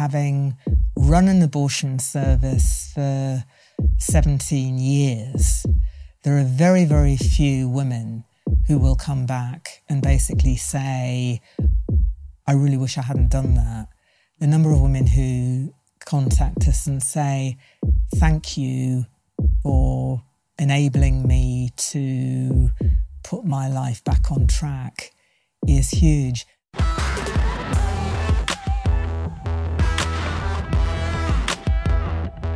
having run an abortion service for 17 years, there are very, very few women who will come back and basically say, I really wish I hadn't done that. The number of women who contact us and say, thank you for enabling me to put my life back on track is huge.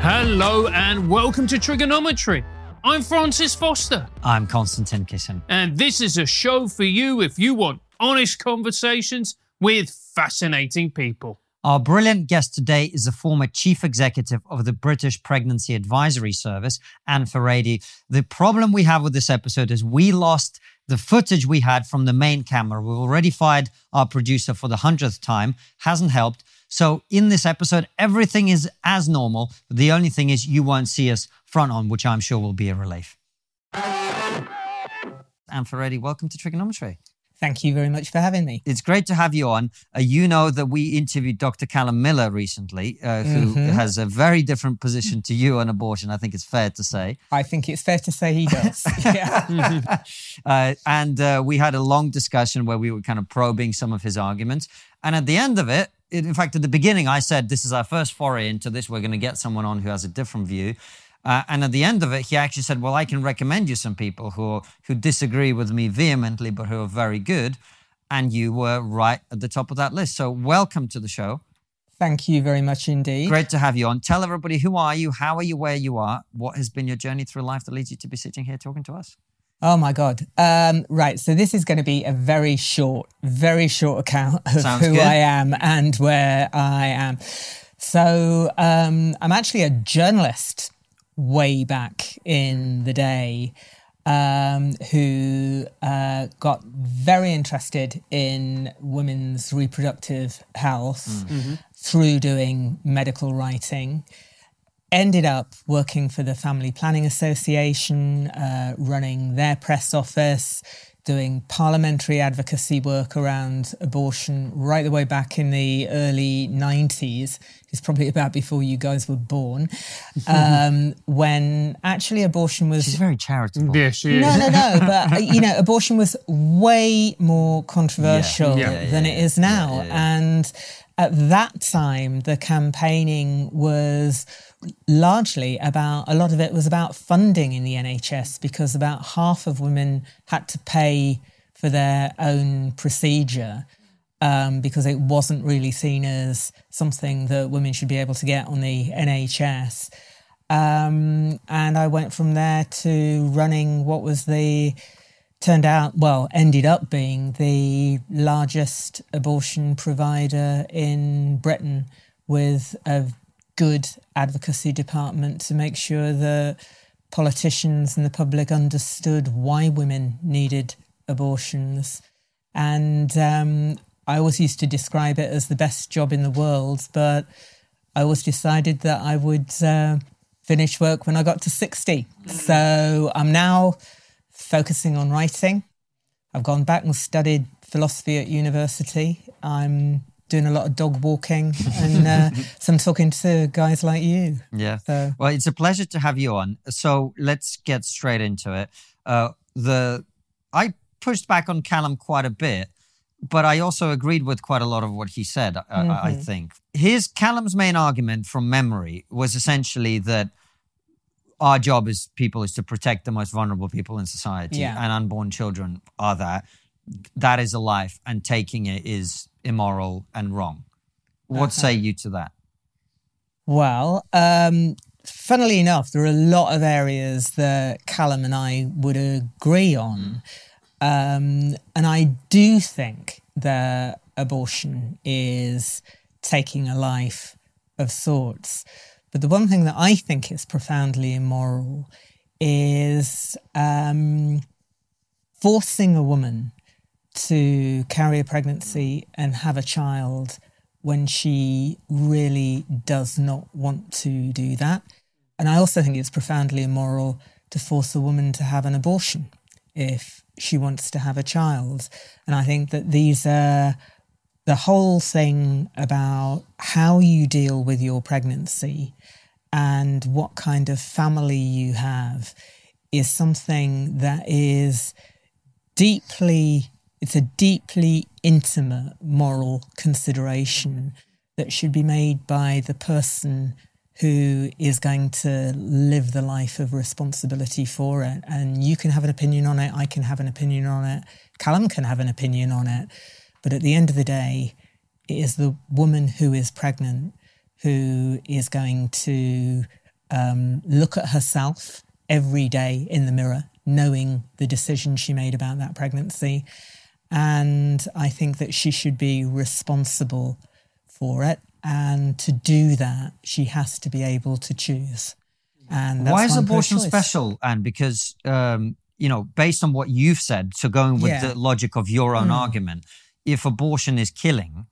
Hello and welcome to Triggernometry. I'm Francis Foster. I'm Konstantin Kisin. And this is a show for you if you want honest conversations with fascinating people. Our brilliant guest today is the former chief executive of the British Pregnancy Advisory Service, Ann Furedi. The problem we have with this episode is we lost the footage we had from the main camera. We've already fired our producer for the 100th time. Hasn't helped. So in this episode, everything is as normal. The only thing is you won't see us front on, which I'm sure will be a relief. Ann Furedi, welcome to Trigonometry. Thank you very much for having me. It's great to have you on. You know that we interviewed Dr. Callum Miller recently, who has a very different position to you on abortion. I think it's fair to say. I think it's fair to say he does. And we had a long discussion where we were kind of probing some of his arguments. And at the end of it, in fact, at the beginning, I said, this is our first foray into this. We're going to get someone on who has a different view. And at the end of it, he actually said, well, I can recommend you some people who disagree with me vehemently, but who are very good. And you were right at the top of that list. So welcome to the show. Thank you very much indeed. Great to have you on. Tell everybody, who are you? How are you? Where you are? What has been your journey through life that leads you to be sitting here talking to us? Oh, my God. Right. So this is going to be a very short account of who I am and where I am. So I'm actually a journalist way back in the day who got very interested in women's reproductive health through doing medical writing. Ended up working for the Family Planning Association, running their press office, doing parliamentary advocacy work around abortion right the way back in the early 90s. It's probably about before you guys were born, when actually abortion was... She's very charitable. Yeah, she is. No, but, you know, abortion was way more controversial than it is now. Yeah. And at that time, the campaigning was... largely about, a lot of it was about funding in the NHS, because about half of women had to pay for their own procedure because it wasn't really seen as something that women should be able to get on the NHS. And I went from there to running what was ended up being the largest abortion provider in Britain, with a good advocacy department to make sure that politicians and the public understood why women needed abortions. And I always used to describe it as the best job in the world, but I always decided that I would finish work when I got to 60. So I'm now focusing on writing. I've gone back and studied philosophy at university. I'm doing a lot of dog walking and some talking to guys like you. Yeah. So. Well, it's a pleasure to have you on. So let's get straight into it. I pushed back on Callum quite a bit, but I also agreed with quite a lot of what he said, I think. Callum's main argument from memory was essentially that our job as people is to protect the most vulnerable people in society, and unborn children are that. That is a life, and taking it is immoral and wrong. What say you to that? Well, funnily enough, there are a lot of areas that Callum and I would agree on. And I do think that abortion is taking a life of sorts. But the one thing that I think is profoundly immoral is forcing a woman to carry a pregnancy and have a child when she really does not want to do that. And I also think it's profoundly immoral to force a woman to have an abortion if she wants to have a child. And I think that these are the whole thing about how you deal with your pregnancy and what kind of family you have is something that is deeply, it's a deeply intimate moral consideration that should be made by the person who is going to live the life of responsibility for it. And you can have an opinion on it, I can have an opinion on it, Callum can have an opinion on it. But at the end of the day, it is the woman who is pregnant who is going to look at herself every day in the mirror, knowing the decision she made about that pregnancy. And I think that she should be responsible for it. And to do that, she has to be able to choose. And that's why is abortion special, Anne? Because, you know, based on what you've said, so going with the logic of your own argument, if abortion is killing,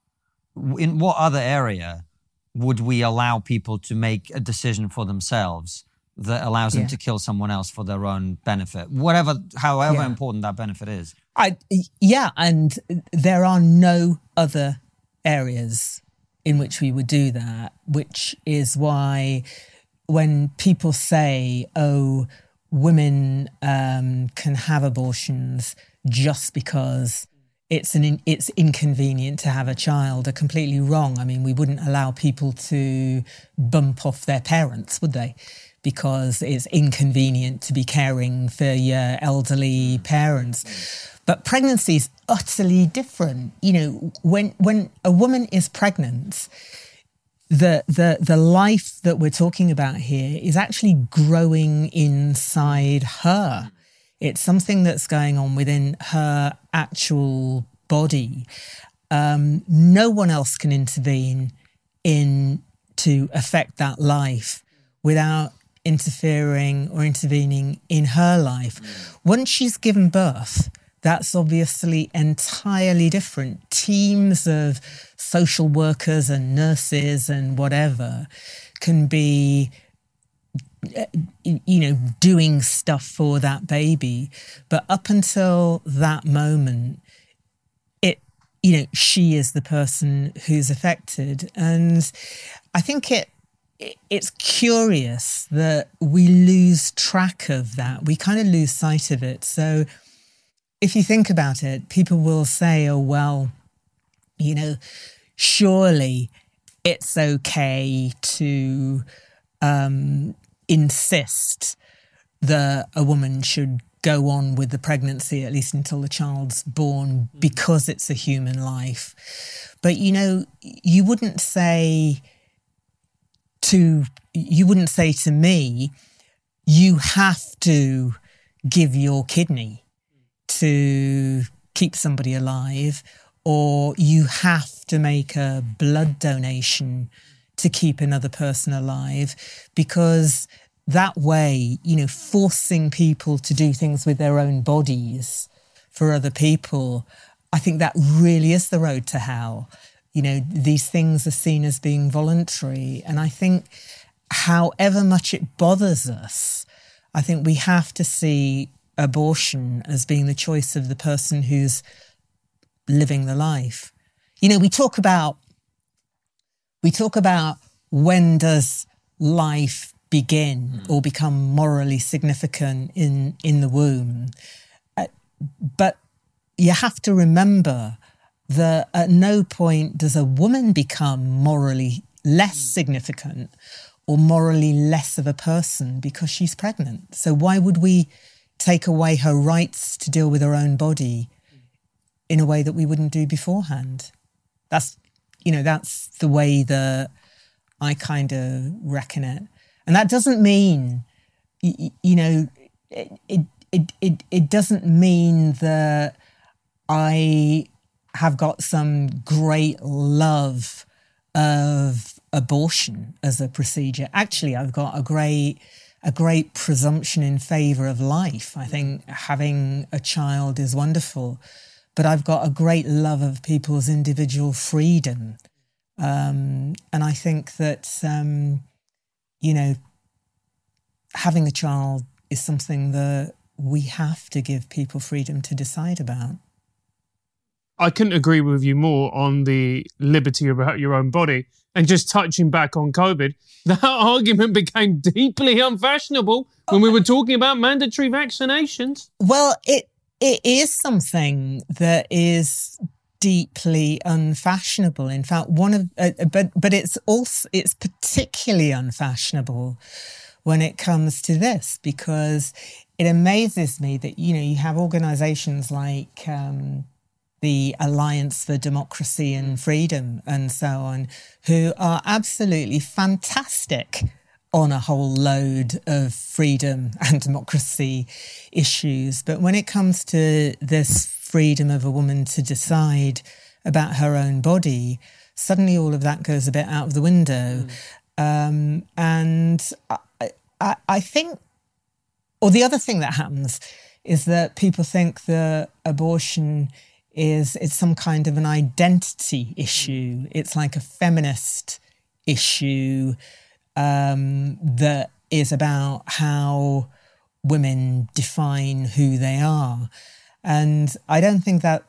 in what other area would we allow people to make a decision for themselves that allows them to kill someone else for their own benefit, whatever, however important that benefit is? And there are no other areas in which we would do that, which is why when people say, oh, women can have abortions just because it's inconvenient to have a child, are completely wrong. I mean, we wouldn't allow people to bump off their parents, would they? Because it's inconvenient to be caring for your elderly parents. But pregnancy is utterly different. You know, when a woman is pregnant, the life that we're talking about here is actually growing inside her. It's something that's going on within her actual body. No one else can intervene in to affect that life without interfering or intervening in her life. Once she's given birth, that's obviously entirely different. Teams of social workers and nurses and whatever can be, you know, doing stuff for that baby. But up until that moment, it, you know, she is the person who's affected. And I think it's curious that we lose track of that. We kind of lose sight of it. So if you think about it, people will say, oh, well, you know, surely it's okay to insist that a woman should go on with the pregnancy, at least until the child's born, because it's a human life. But, you know, you wouldn't say to me, you have to give your kidney to keep somebody alive, or you have to make a blood donation to keep another person alive, because that way, you know, forcing people to do things with their own bodies for other people, I think that really is the road to hell. You know, these things are seen as being voluntary. And I think however much it bothers us, I think we have to see abortion as being the choice of the person who's living the life. You know, we talk about when does life begin or become morally significant in the womb. But you have to remember that at no point does a woman become morally less significant or morally less of a person because she's pregnant. So why would we take away her rights to deal with her own body in a way that we wouldn't do beforehand? That's the way that I kind of reckon it. And that doesn't mean, you know, it doesn't mean that I have got some great love of abortion as a procedure. Actually, I've got a great presumption in favour of life. I think having a child is wonderful, but I've got a great love of people's individual freedom. And I think that, you know, having a child is something that we have to give people freedom to decide about. I couldn't agree with you more on the liberty about your own body. And just touching back on COVID, that argument became deeply unfashionable when we were talking about mandatory vaccinations. Well, it is something that is deeply unfashionable. In fact, but it's also, it's particularly unfashionable when it comes to this, because it amazes me that, you know, you have organisations like the Alliance for Democracy and Freedom and so on, who are absolutely fantastic on a whole load of freedom and democracy issues. But when it comes to this freedom of a woman to decide about her own body, suddenly all of that goes a bit out of the window. And I think, or the other thing that happens is that people think that abortion is it's some kind of an identity issue. It's like a feminist issue that is about how women define who they are. And I don't think that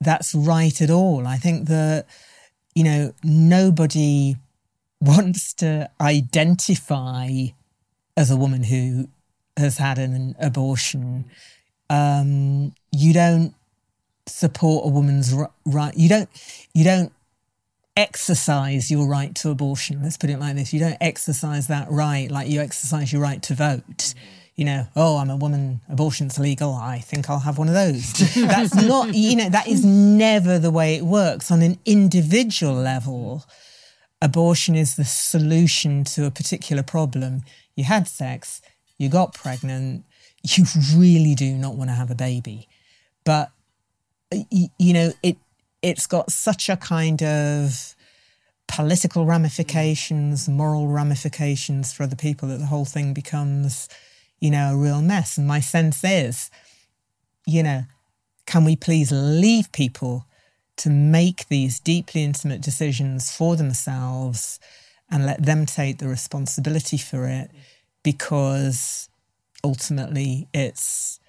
that's right at all. I think that, you know, nobody wants to identify as a woman who has had an abortion. You don't support a woman's right. You don't exercise your right to abortion. Let's put it like this. You don't exercise that right like you exercise your right to vote. You know, oh, I'm a woman, abortion's legal, I think I'll have one of those. That's not, you know, that is never the way it works. On an individual level, abortion is the solution to a particular problem. You had sex, you got pregnant, you really do not want to have a baby. But, you know, it's got such a kind of political ramifications, moral ramifications for other people that the whole thing becomes, you know, a real mess. And my sense is, you know, can we please leave people to make these deeply intimate decisions for themselves and let them take the responsibility for it, because ultimately it's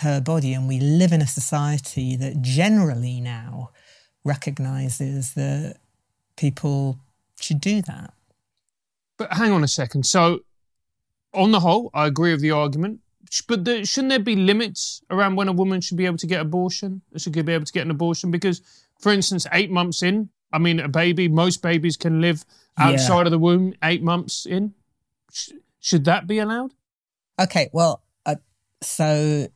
her body. And we live in a society that generally now recognises that people should do that. But hang on a second. So on the whole, I agree with the argument. But shouldn't there be limits around when a woman should be able to get abortion? Should be able to get an abortion? Because, for instance, 8 months in, I mean, a baby, most babies can live outside of the womb 8 months in. Should that be allowed? Okay, well, so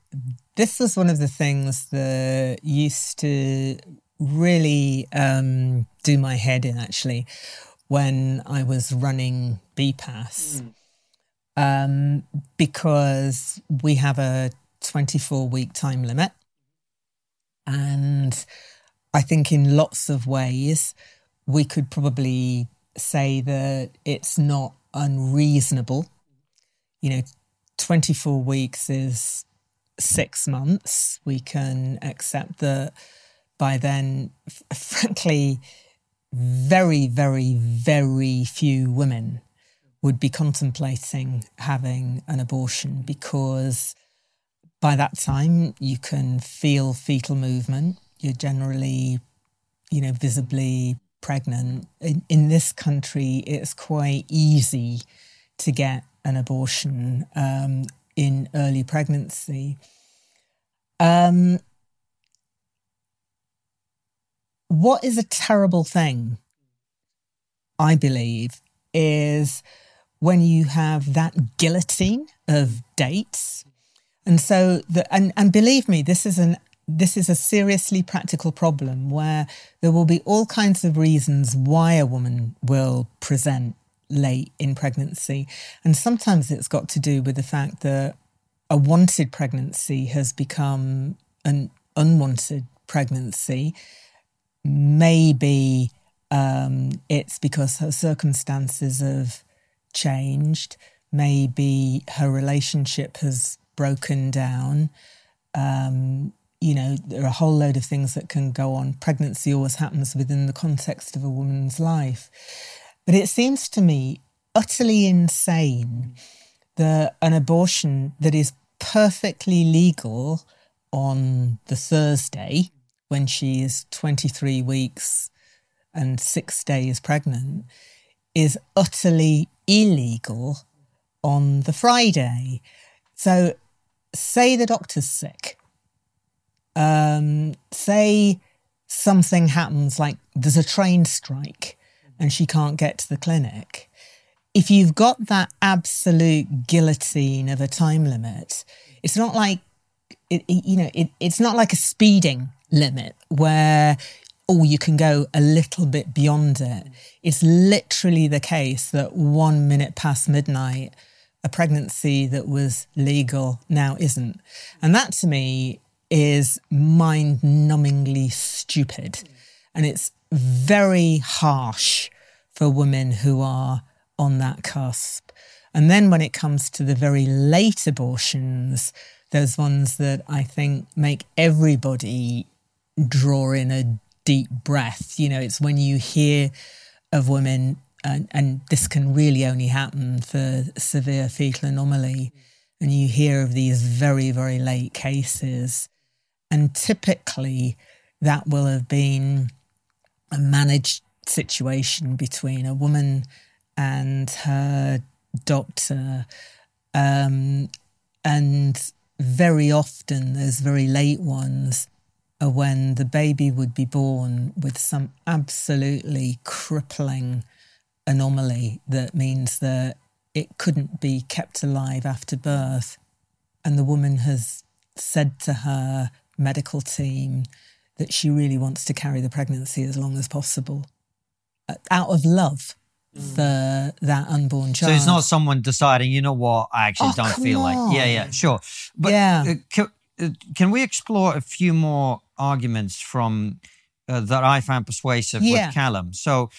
this was one of the things that used to really do my head in, actually, when I was running BPAS. Because we have a 24-week time limit. And I think in lots of ways, we could probably say that it's not unreasonable. You know, 24 weeks is 6 months. We can accept that by then, frankly, very, very, very few women would be contemplating having an abortion, because by that time you can feel fetal movement. You're generally, you know, visibly pregnant. In this country, it's quite easy to get an abortion in early pregnancy. What is a terrible thing, I believe, is when you have that guillotine of dates. And so, and believe me, this is a seriously practical problem where there will be all kinds of reasons why a woman will present late in pregnancy. And sometimes it's got to do with the fact that a wanted pregnancy has become an unwanted pregnancy. Maybe it's because her circumstances have changed. Maybe her relationship has broken down. You know, there are a whole load of things that can go on. Pregnancy always happens within the context of a woman's life. But it seems to me utterly insane that an abortion that is perfectly legal on the Thursday when she is 23 weeks and 6 days pregnant is utterly illegal on the Friday. So say the doctor's sick. Say something happens, like there's a train strike and she can't get to the clinic. If you've got that absolute guillotine of a time limit, it's not like, it's not like a speeding limit where, you can go a little bit beyond it. It's literally the case that 1 minute past midnight, a pregnancy that was legal now isn't. And that to me is mind-numbingly stupid. And it's very harsh for women who are on that cusp. And then when it comes to the very late abortions, those ones that I think make everybody draw in a deep breath. You know, it's when you hear of women, and this can really only happen for severe fetal anomaly, and you hear of these very, very late cases. And typically that will have been a managed situation between a woman and her doctor. And very often those very late ones are when the baby would be born with some absolutely crippling anomaly that means that it couldn't be kept alive after birth. And the woman has said to her medical team that she really wants to carry the pregnancy as long as possible, out of love for that unborn child. So it's not someone deciding, you know what, I actually don't feel like. Yeah, sure. But can we explore a few more arguments from that I found persuasive with Callum? So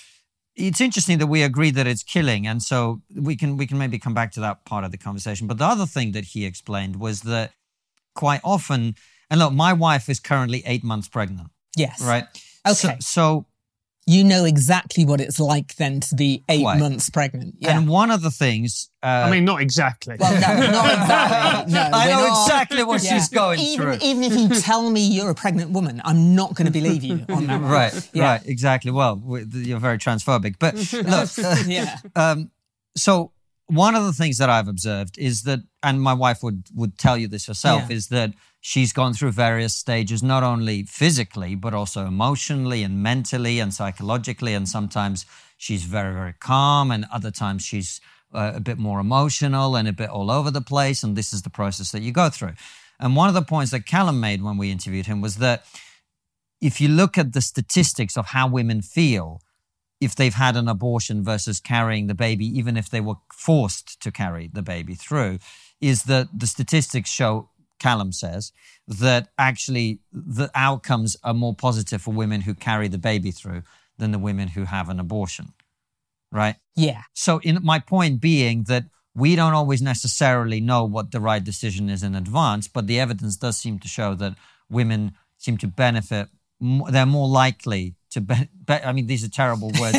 it's interesting that we agree that it's killing, and so we can maybe come back to that part of the conversation. But the other thing that he explained was that quite often, and look, my wife is currently 8 months pregnant. Yes. Right? Okay. So you know exactly what it's like then to be eight months pregnant. Yeah. And one of the things... not exactly. Well, no, not exactly. No, I know exactly what she's going through. Even if you tell me you're a pregnant woman, I'm not going to believe you on that one. Right, exactly. Well, you're very transphobic. But look, so one of the things that I've observed is that, and my wife would tell you this herself, is that she's gone through various stages, not only physically, but also emotionally and mentally and psychologically. And sometimes she's very, very calm, and other times she's a bit more emotional and a bit all over the place. And this is the process that you go through. And one of the points that Callum made when we interviewed him was that if you look at the statistics of how women feel if they've had an abortion versus carrying the baby, even if they were forced to carry the baby through, is that the statistics show, Callum says, that actually the outcomes are more positive for women who carry the baby through than the women who have an abortion, right? Yeah. So my point being that we don't always necessarily know what the right decision is in advance, but the evidence does seem to show that women seem to benefit. They're more likely to these are terrible words.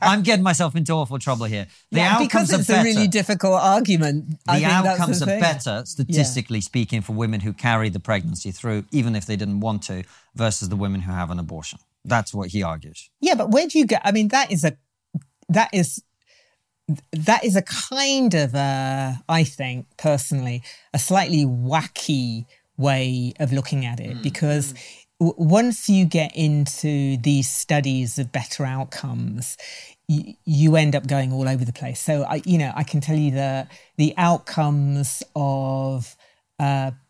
I'm getting myself into awful trouble here. Because it's a really difficult argument. The outcomes are better, statistically speaking, for women who carry the pregnancy through, even if they didn't want to, versus the women who have an abortion. That's what he argues. Yeah, but where do you get? I mean, that is a kind of a, I think personally, a slightly wacky way of looking at it, because once you get into these studies of better outcomes, you end up going all over the place. So, I can tell you that the outcomes of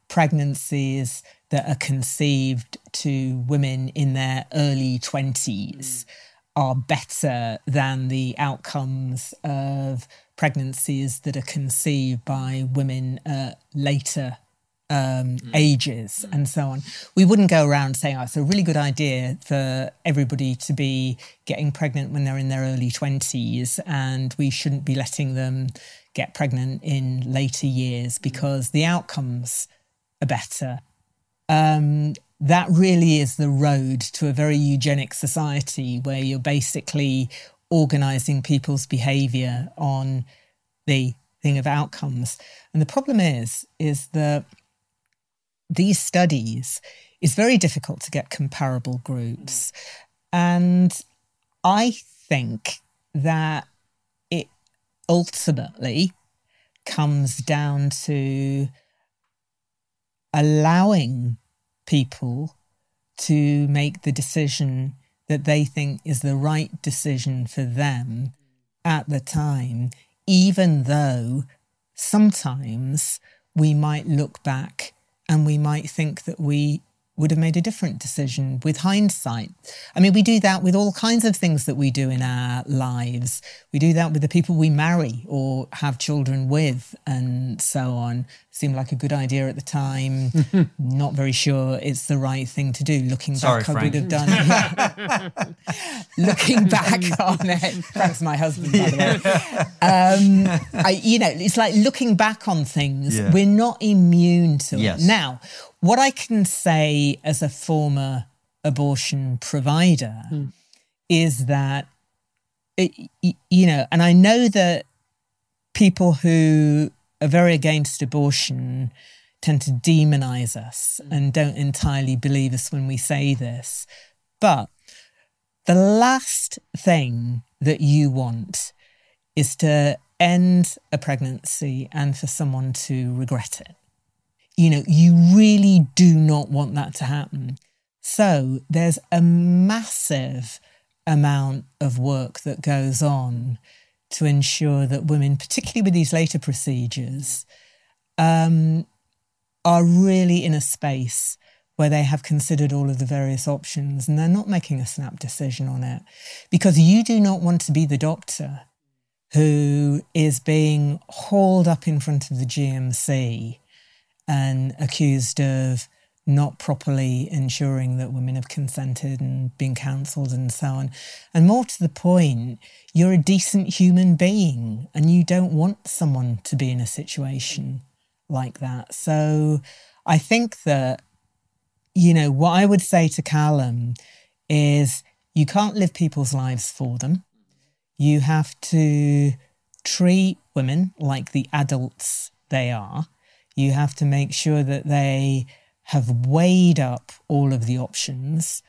pregnancies that are conceived to women in their early 20s are better than the outcomes of pregnancies that are conceived by women later ages and so on. We wouldn't go around saying, it's a really good idea for everybody to be getting pregnant when they're in their early 20s, and we shouldn't be letting them get pregnant in later years because the outcomes are better. That really is the road to a very eugenic society where you're basically organising people's behaviour on the thing of outcomes. And the problem is that these studies, it's very difficult to get comparable groups. And I think that it ultimately comes down to allowing people to make the decision that they think is the right decision for them at the time, even though sometimes we might look back and we might think that we would have made a different decision with hindsight. I mean, we do that with all kinds of things that we do in our lives. We do that with the people we marry or have children with and so on. Seemed like a good idea at the time. Not very sure it's the right thing to do. Looking back, Frank. I would have done it. Looking back on it. Frank's my husband, by the way. It's like looking back on things. Yeah. We're not immune to it. Now, what I can say as a former abortion provider is that, and I know that people who are very against abortion tend to demonize us and don't entirely believe us when we say this. But the last thing that you want is to end a pregnancy and for someone to regret it. You really do not want that to happen. So there's a massive amount of work that goes on to ensure that women, particularly with these later procedures, are really in a space where they have considered all of the various options and they're not making a snap decision on it. Because you do not want to be the doctor who is being hauled up in front of the GMC and accused of not properly ensuring that women have consented and been counselled and so on. And more to the point, you're a decent human being and you don't want someone to be in a situation like that. So I think that, what I would say to Callum is you can't live people's lives for them. You have to treat women like the adults they are. You have to make sure that they have weighed up all of the options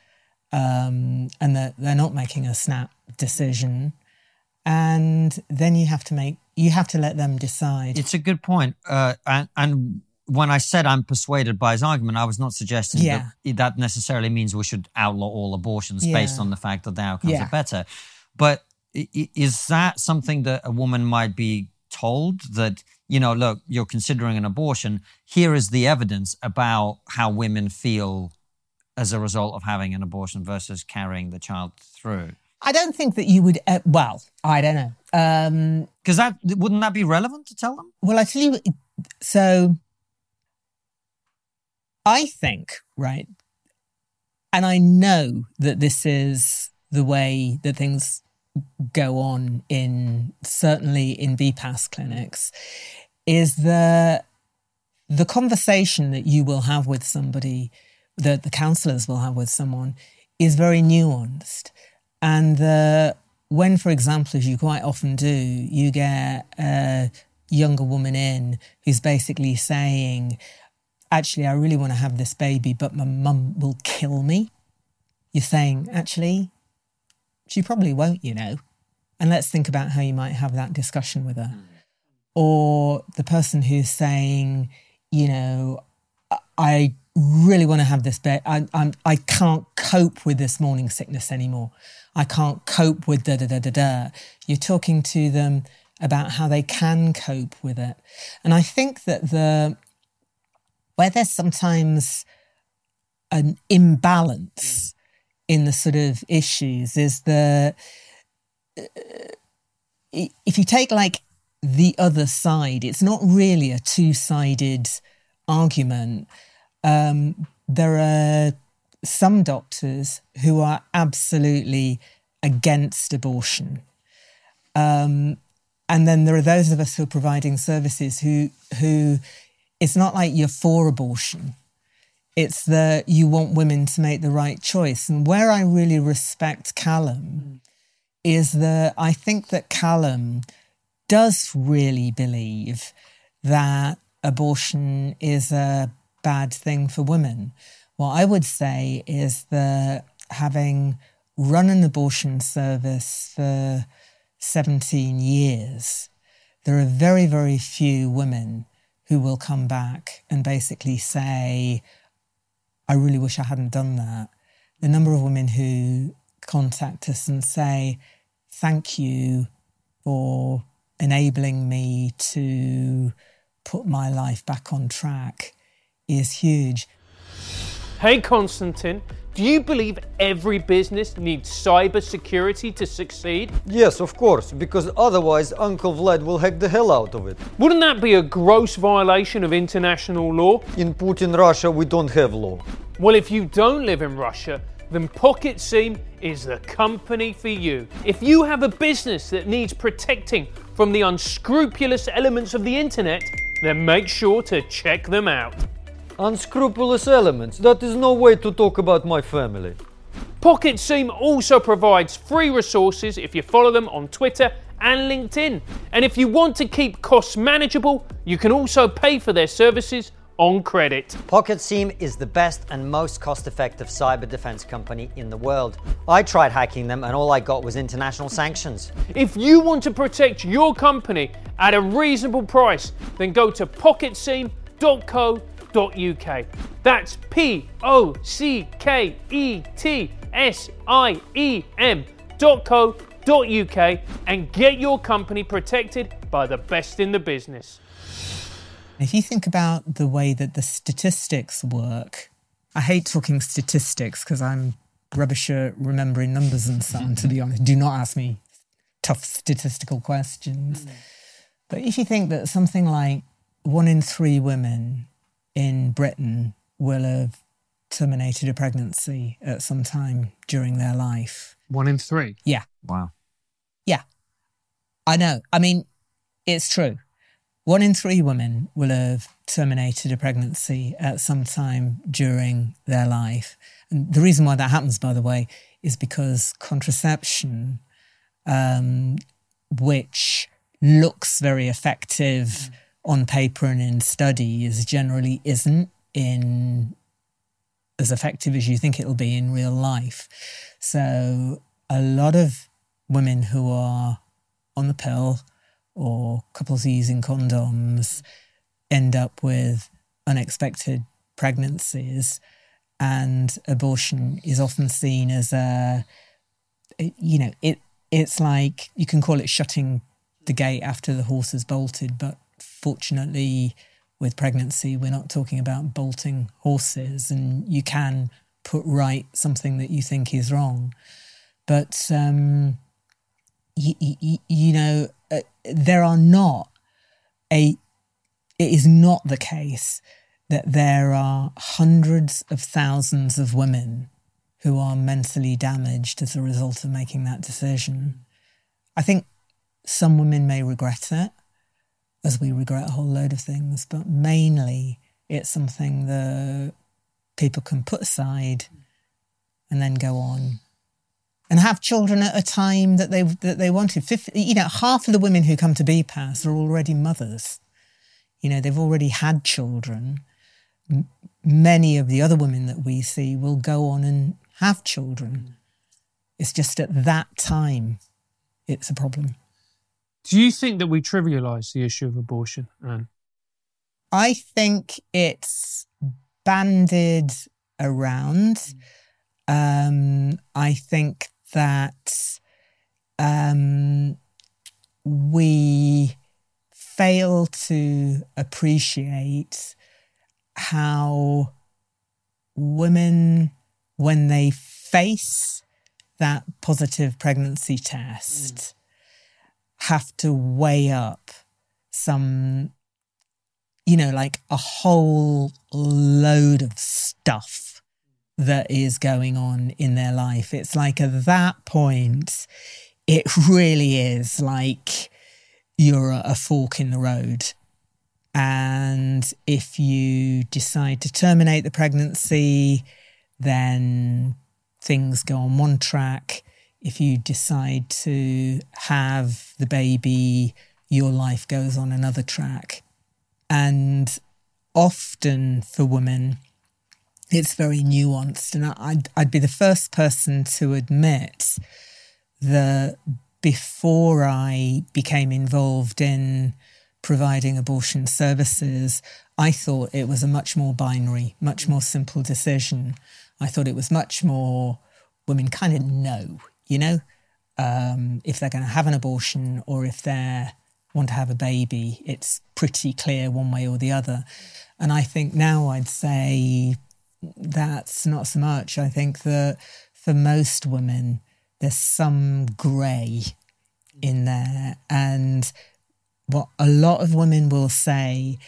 and that they're not making a snap decision. And then you have to let them decide. It's a good point. And when I said I'm persuaded by his argument, I was not suggesting that necessarily means we should outlaw all abortions based on the fact that the outcomes are better. But is that something that a woman might be told that, look, you're considering an abortion. Here is the evidence about how women feel as a result of having an abortion versus carrying the child through. I don't think that you would, I don't know. Because wouldn't that be relevant to tell them? Well, I tell you, so I think, right, and I know that this is the way that things go on certainly in BPAS clinics, is the conversation that you will have with somebody, that the counsellors will have with someone, is very nuanced. And when, for example, as you quite often do, you get a younger woman in who's basically saying, actually, I really want to have this baby, but my mum will kill me. You're saying, actually, she probably won't, and let's think about how you might have that discussion with her. Or the person who's saying, I really want to have this baby. I can't cope with this morning sickness anymore. I can't cope with da-da-da-da-da. You're talking to them about how they can cope with it. And I think that where there's sometimes an imbalance in the sort of issues is if you take like the other side, it's not really a two-sided argument. There are some doctors who are absolutely against abortion. And then there are those of us who are providing services who it's not like you're for abortion. It's that you want women to make the right choice. And where I really respect Callum is that I think that Callum does really believe that abortion is a bad thing for women. What I would say is that having run an abortion service for 17 years, there are very, very few women who will come back and basically say, I really wish I hadn't done that. The number of women who contact us and say, thank you for enabling me to put my life back on track is huge. Hey, Konstantin, do you believe every business needs cybersecurity to succeed? Yes, of course, because otherwise Uncle Vlad will hack the hell out of it. Wouldn't that be a gross violation of international law? In Putin, Russia, we don't have law. Well, if you don't live in Russia, then PocketSIEM is the company for you. If you have a business that needs protecting from the unscrupulous elements of the internet, then make sure to check them out. Unscrupulous elements? That is no way to talk about my family. PocketSIEM also provides free resources if you follow them on Twitter and LinkedIn. And if you want to keep costs manageable, you can also pay for their services on credit. PocketSIEM is the best and most cost-effective cyber defense company in the world. I tried hacking them and all I got was international sanctions. If you want to protect your company at a reasonable price, then go to pocketseam.co.uk. That's POCKETSIEM.co.uk and get your company protected by the best in the business. If you think about the way that the statistics work, I hate talking statistics because I'm rubbish at remembering numbers and so on, to be honest. Do not ask me tough statistical questions. But if you think that something like 1 in 3 women in Britain will have terminated a pregnancy at some time during their life. 1 in 3? Yeah. Wow. Yeah. I know. I mean, it's true. 1 in 3 women will have terminated a pregnancy at some time during their life. And the reason why that happens, by the way, is because contraception, which looks very effective on paper and in studies, generally isn't as effective as you think it'll be in real life. So a lot of women who are on the pill or couples using condoms end up with unexpected pregnancies, and abortion is often seen as it's like, you can call it shutting the gate after the horse has bolted, but fortunately with pregnancy we're not talking about bolting horses, and you can put right something that you think is wrong. But it is not the case that there are hundreds of thousands of women who are mentally damaged as a result of making that decision. I think some women may regret it, as we regret a whole load of things, but mainly it's something that people can put aside and then go on and have children at a time that they wanted. 50, half of the women who come to BPAS are already mothers. They've already had children. Many of the other women that we see will go on and have children. It's just at that time, it's a problem. Do you think that we trivialise the issue of abortion, Anne? I think it's bandied around. I think that we fail to appreciate how women, when they face that positive pregnancy test, have to weigh up some, a whole load of stuff that is going on in their life. It's like at that point, it really is like you're at a fork in the road. And if you decide to terminate the pregnancy, then things go on one track. If you decide to have the baby, your life goes on another track. And often for women, it's very nuanced. And I'd be the first person to admit that before I became involved in providing abortion services, I thought it was a much more binary, much more simple decision. I thought it was much more, women kind of know, you know, if they're going to have an abortion or if they want to have a baby, it's pretty clear one way or the other. And I think now I'd say that's not so much. I think that for most women, there's some grey in there. And what a lot of women will say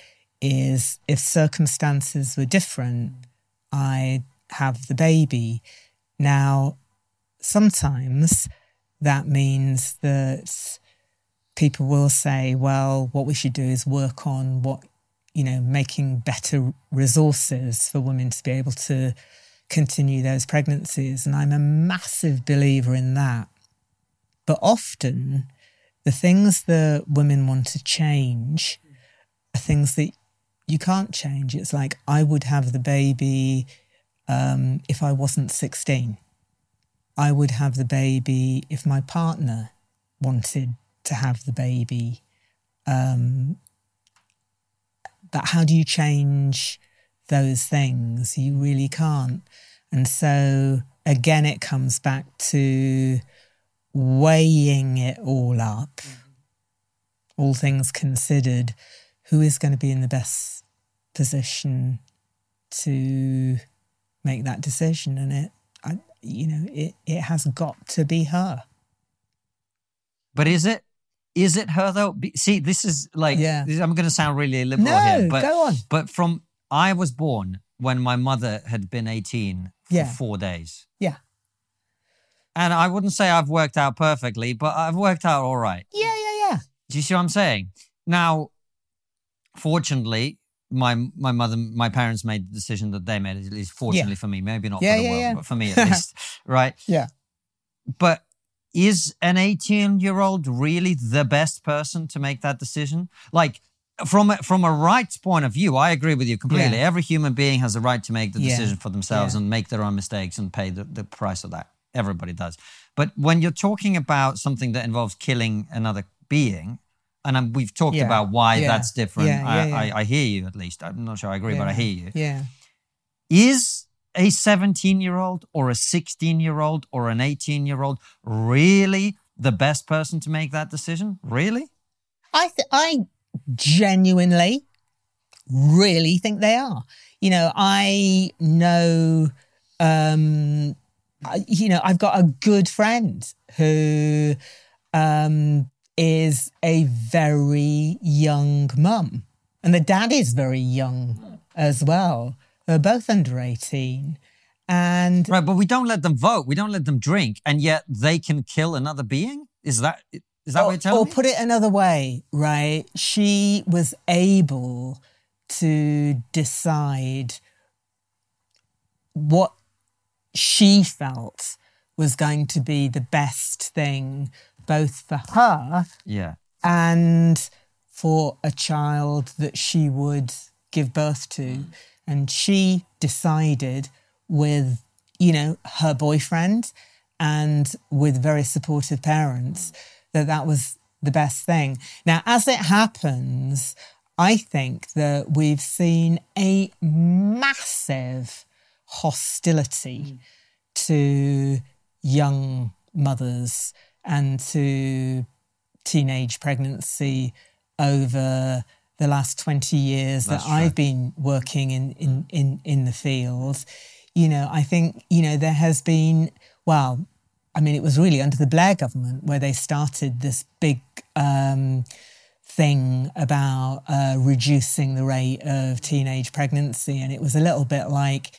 is, if circumstances were different, I'd have the baby. Now, sometimes that means that people will say, well, what we should do is work on what, you know, making better resources for women to be able to continue those pregnancies. And I'm a massive believer in that. But often the things that women want to change are things that you can't change. It's like, I would have the baby if I wasn't 16. I would have the baby if my partner wanted to have the baby. But how do you change those things? You really can't. And so, again, it comes back to weighing it all up, all things considered, who is going to be in the best position to make that decision. And it has got to be her. But is it her though? See, this is like, I'm going to sound really liberal here. But, go on. But I was born when my mother had been 18 for 4 days. Yeah. And I wouldn't say I've worked out perfectly, but I've worked out all right. Yeah. Do you see what I'm saying? Now, fortunately, my mother, my parents made the decision that they made, at least fortunately for me, maybe not for the world, but for me at least, right? Yeah. But is an 18-year-old really the best person to make that decision? Like, from a rights point of view, I agree with you completely. Yeah. Every human being has a right to make the decision for themselves and make their own mistakes and pay the price of that. Everybody does. But when you're talking about something that involves killing another being, and we've talked about why that's different. I hear you, at least. I'm not sure I agree, but I hear you. Yeah. Is a 17-year-old or a 16-year-old or an 18-year-old really the best person to make that decision? Really? I genuinely really think they are. You know, I know... you know, I've got a good friend who is a very young mum. And the dad is very young as well. They're both under 18. And right, but we don't let them vote. We don't let them drink. And yet they can kill another being? Is that what you're telling me? Or put it another way, right? She was able to decide what she felt was going to be the best thing both for her and for a child that she would give birth to. And she decided with, you know, her boyfriend and with very supportive parents that that was the best thing. Now, as it happens, I think that we've seen a massive hostility to young mothers and to teenage pregnancy over the last 20 years that I've been working in the field. You know, I think, you know, there has been, well, I mean, it was really under the Blair government where they started this big thing about reducing the rate of teenage pregnancy. And it was a little bit like,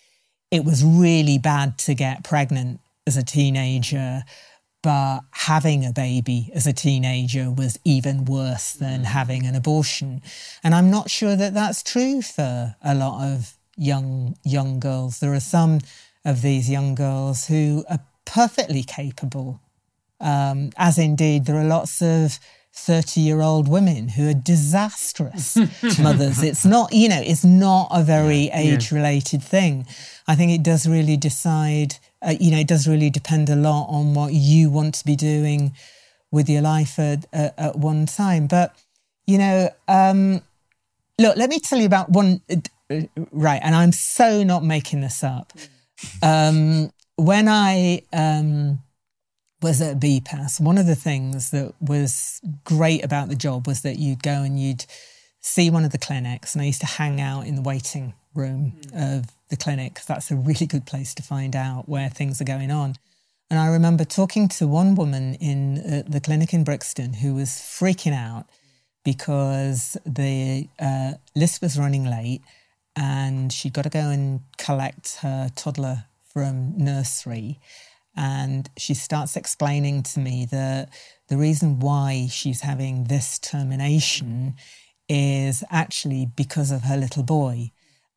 it was really bad to get pregnant as a teenager, but having a baby as a teenager was even worse than having an abortion. And I'm not sure that that's true for a lot of young girls. There are some of these young girls who are perfectly capable, as indeed there are lots of 30-year-old women who are disastrous mothers. It's not, you know, it's not a very age-related thing. I think it does really decide, you know, it does really depend a lot on what you want to be doing with your life at one time. But, you know, look, let me tell you about one, right, and I'm so not making this up. When I was at BPAS, one of the things that was great about the job was that you'd go and you'd see one of the clinics, and I used to hang out in the waiting room of the clinic, because that's a really good place to find out where things are going on. And I remember talking to one woman in the clinic in Brixton who was freaking out because the list was running late and she'd got to go and collect her toddler from nursery. And she starts explaining to me that the reason why she's having this termination is actually because of her little boy.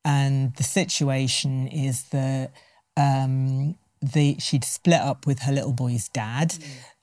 And the situation is that she'd split up with her little boy's dad.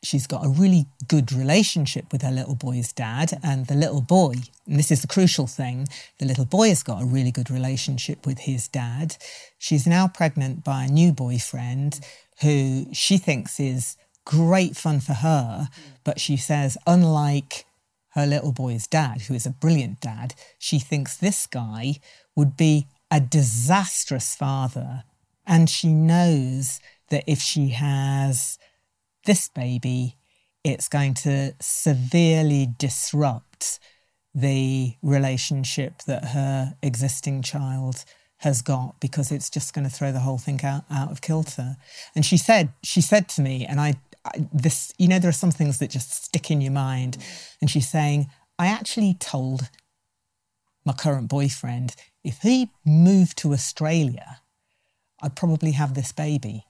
She's got a really good relationship with her little boy's dad, and the little boy, and this is the crucial thing, the little boy has got a really good relationship with his dad. She's now pregnant by a new boyfriend who she thinks is great fun for her, but she says, unlike her little boy's dad, who is a brilliant dad, she thinks this guy would be a disastrous father. And she knows that if she has this baby, it's going to severely disrupt the relationship that her existing child has got, because it's just going to throw the whole thing out of kilter. And she said to me, and I, you know, there are some things that just stick in your mind. And she's saying, I actually told my current boyfriend, if he moved to Australia, I'd probably have this baby,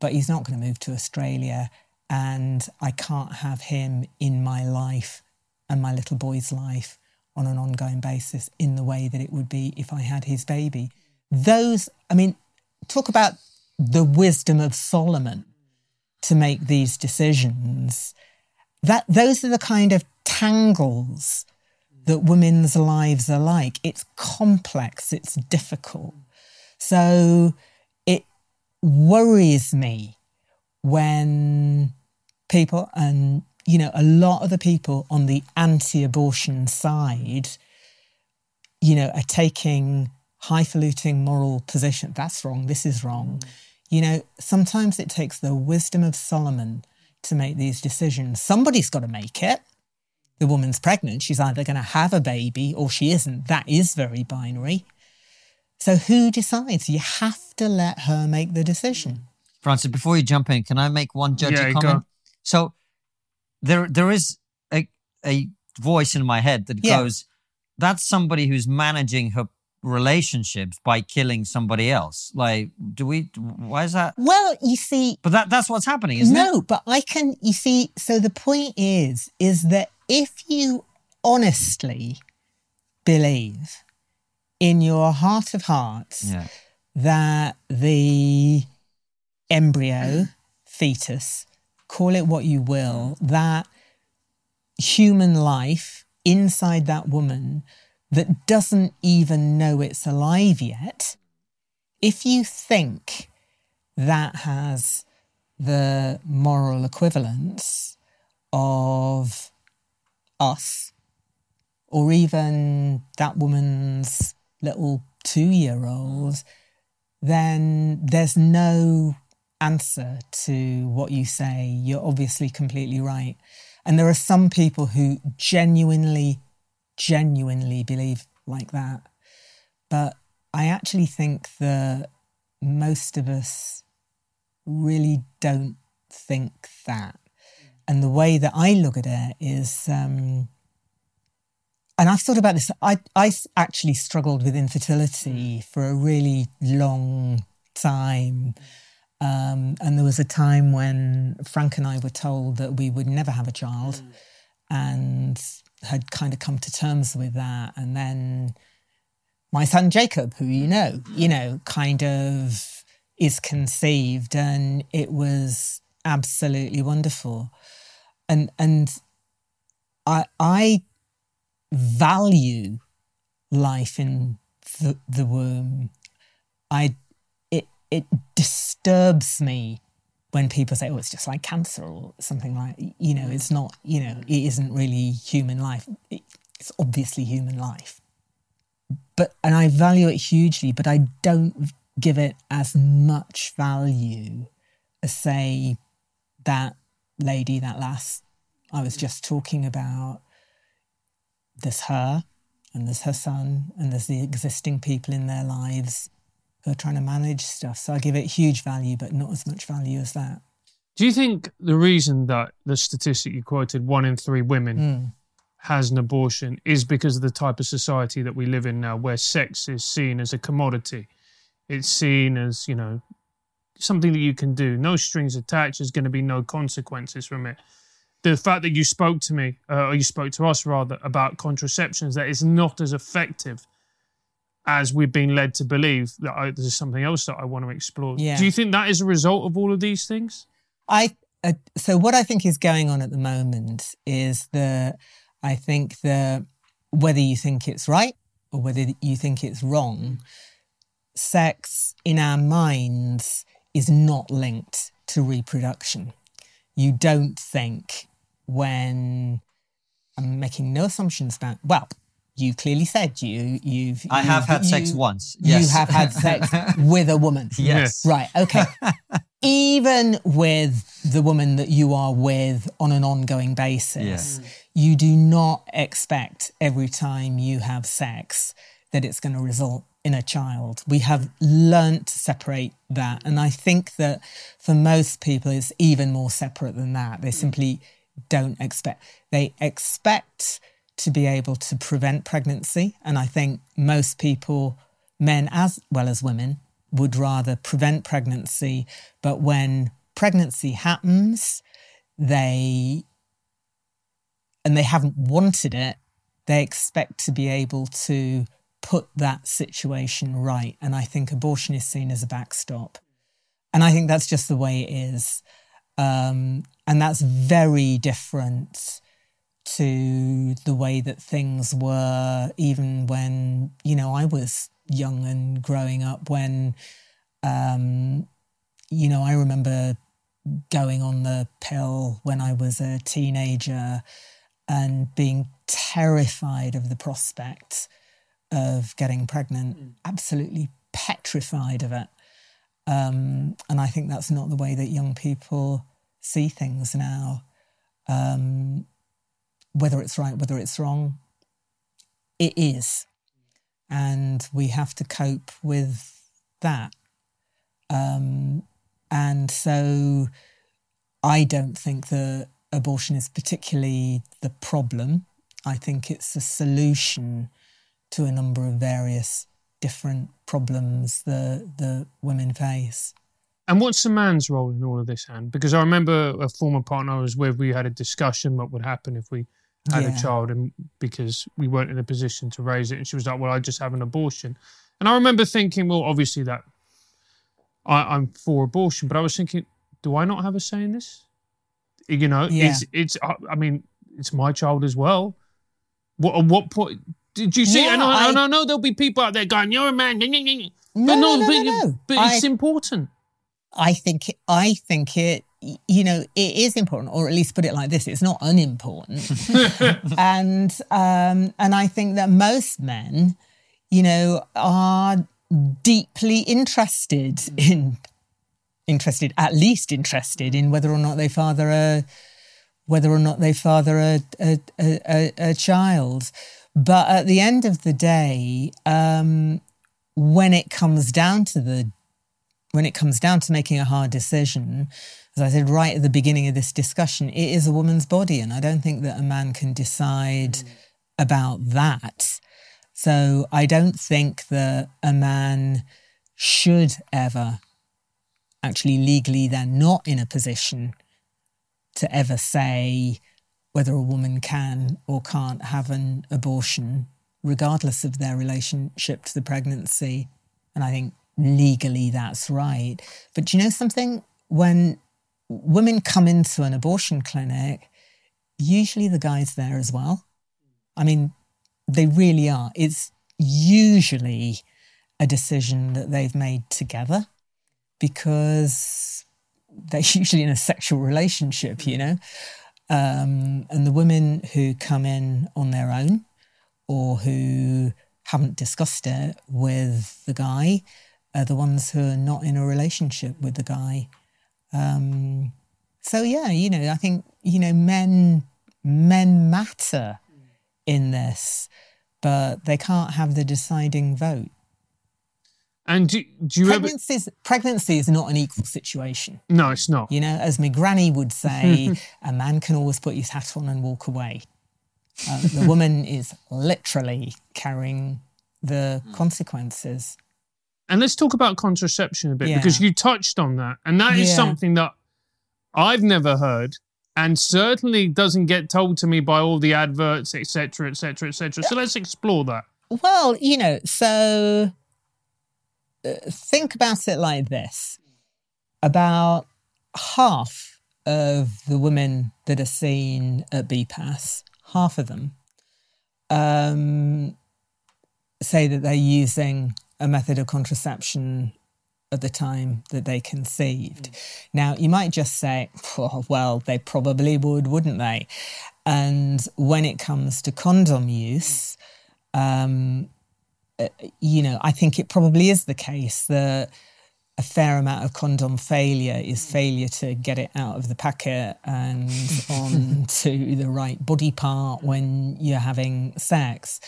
but he's not going to move to Australia, and I can't have him in my life and my little boy's life on an ongoing basis in the way that it would be if I had his baby. Those, I mean, talk about the wisdom of Solomon to make these decisions. Those are the kind of tangles that women's lives are like. It's complex, it's difficult. So it worries me when people, and, you know, a lot of the people on the anti-abortion side, you know, are taking highfalutin moral position. That's wrong. This is wrong. You know, sometimes it takes the wisdom of Solomon to make these decisions. Somebody's got to make it. The woman's pregnant. She's either going to have a baby or she isn't. That is very binary. So who decides? You have to let her make the decision. Francis, before you jump in, can I make one judgy comment? So there is a voice in my head that goes, that's somebody who's managing her relationships by killing somebody else. Like, why is that? Well, you see... But that's what's happening, isn't it? No, but you see, so the point is that if you honestly believe in your heart of hearts that the embryo, fetus, call it what you will, that human life inside that woman that doesn't even know it's alive yet, if you think that has the moral equivalence of us, or even that woman's little 2-year-old, then there's no answer to what you say. You're obviously completely right. And there are some people who genuinely believe like that. But I actually think that most of us really don't think that. And the way that I look at it is... and I've thought about this. I actually struggled with infertility for a really long time. And there was a time when Frank and I were told that we would never have a child and had kind of come to terms with that. And then my son Jacob, who you know, kind of is conceived, and it was absolutely wonderful. And I value life in the womb. It disturbs me when people say, "Oh, it's just like cancer or something like," you know, it's not, you know, it isn't really human life. It's obviously human life, and I value it hugely. But I don't give it as much value as, say, that lady, that lass I was just talking about. There's her, and there's her son, and there's the existing people in their lives who are trying to manage stuff. So I give it huge value, but not as much value as that. Do you think the reason that the statistic you quoted, 1 in 3 women has an abortion, is because of the type of society that we live in now, where sex is seen as a commodity? It's seen as, you know, something that you can do. No strings attached. There's going to be no consequences from it. The fact that you spoke to me, or you spoke to us rather, about contraceptions, that is not as effective as we've been led to believe, that there's something else that I want to explore. Yeah. Do you think that is a result of all of these things? So what I think is going on at the moment is whether you think it's right or whether you think it's wrong, sex in our minds is not linked to reproduction. You don't think when, I'm making no assumptions about, well, you clearly said you've... I have had sex once, yes. You have had sex with a woman. Yes. Right, okay. Even with the woman that you are with on an ongoing basis, you do not expect every time you have sex that it's going to result in a child. We have learnt to separate that. And I think that for most people, it's even more separate than that. They simply don't expect. They expect to be able to prevent pregnancy. And I think most people, men as well as women, would rather prevent pregnancy. But when pregnancy happens, they haven't wanted it, they expect to be able to put that situation right. And I think abortion is seen as a backstop. And I think that's just the way it is. And that's very different to the way that things were even when, you know, I was young and growing up, when, you know, I remember going on the pill when I was a teenager and being terrified of the prospect of getting pregnant, absolutely petrified of it. And I think that's not the way that young people see things now. Whether it's right, whether it's wrong, it is. And we have to cope with that. And so I don't think that abortion is particularly the problem. I think it's a solution to a number of various different problems the women face. And what's the man's role in all of this, Anne? Because I remember a former partner I was with, we had a discussion what would happen if we had a child, and because we weren't in a position to raise it. And she was like, well, I just have an abortion. And I remember thinking, well, obviously that I'm for abortion, but I was thinking, do I not have a say in this? You know, it's I mean, it's my child as well. At what point... Did you see? Yeah, and I know there'll be people out there going, "You're a man." But it's important. I think it. You know, it is important, or at least put it like this: it's not unimportant. And I think that most men, you know, are deeply interested in whether or not they father a child. But at the end of the day, when it comes down to making a hard decision, as I said right at the beginning of this discussion, it is a woman's body, and I don't think that a man can decide about that. So I don't think that a man should ever, actually legally they're not in a position to ever say whether a woman can or can't have an abortion, regardless of their relationship to the pregnancy. And I think legally that's right. But do you know something? When women come into an abortion clinic, Usually the guy's there as well. I mean, they really are. It's usually a decision that they've made together because they're usually in a sexual relationship, you know. And the women who come in on their own or who haven't discussed it with the guy are the ones who are not in a relationship with the guy. So, yeah, you know, I think, you know, men matter in this, but they can't have the deciding vote. And do you pregnancy is not an equal situation. No, it's not. You know, as my granny would say, a man can always put his hat on and walk away. The woman is literally carrying the consequences. And let's talk about contraception a bit, because you touched on that. And that is something that I've never heard and certainly doesn't get told to me by all the adverts, et cetera, et cetera, et cetera. So let's explore that. Well, you know, so think about it like this. About half of the women that are seen at BPAS, half of them, say that they're using a method of contraception at the time that they conceived. Now, you might just say, oh, well, they probably would, wouldn't they? And when it comes to condom use, you know, I think it probably is the case that a fair amount of condom failure is failure to get it out of the packet and onto the right body part when you're having sex.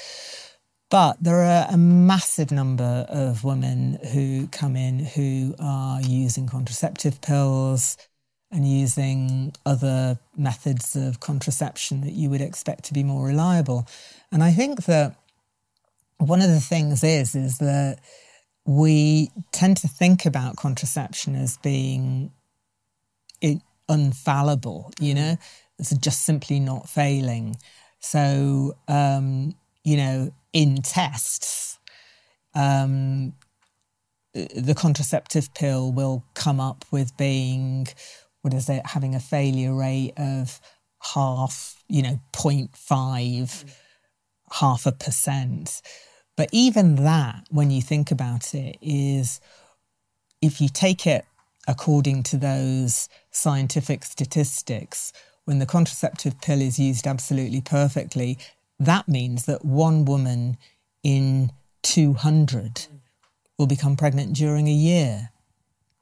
But there are a massive number of women who come in who are using contraceptive pills and using other methods of contraception that you would expect to be more reliable. And I think that one of the things is that we tend to think about contraception as being infallible, you know? It's just simply not failing. So, you know, in tests, the contraceptive pill will come up with being, having a failure rate of half, you know, 0.5, half a percent. But even that, when you think about it, is if you take it according to those scientific statistics, when the contraceptive pill is used absolutely perfectly, that means that one woman in 200 will become pregnant during a year.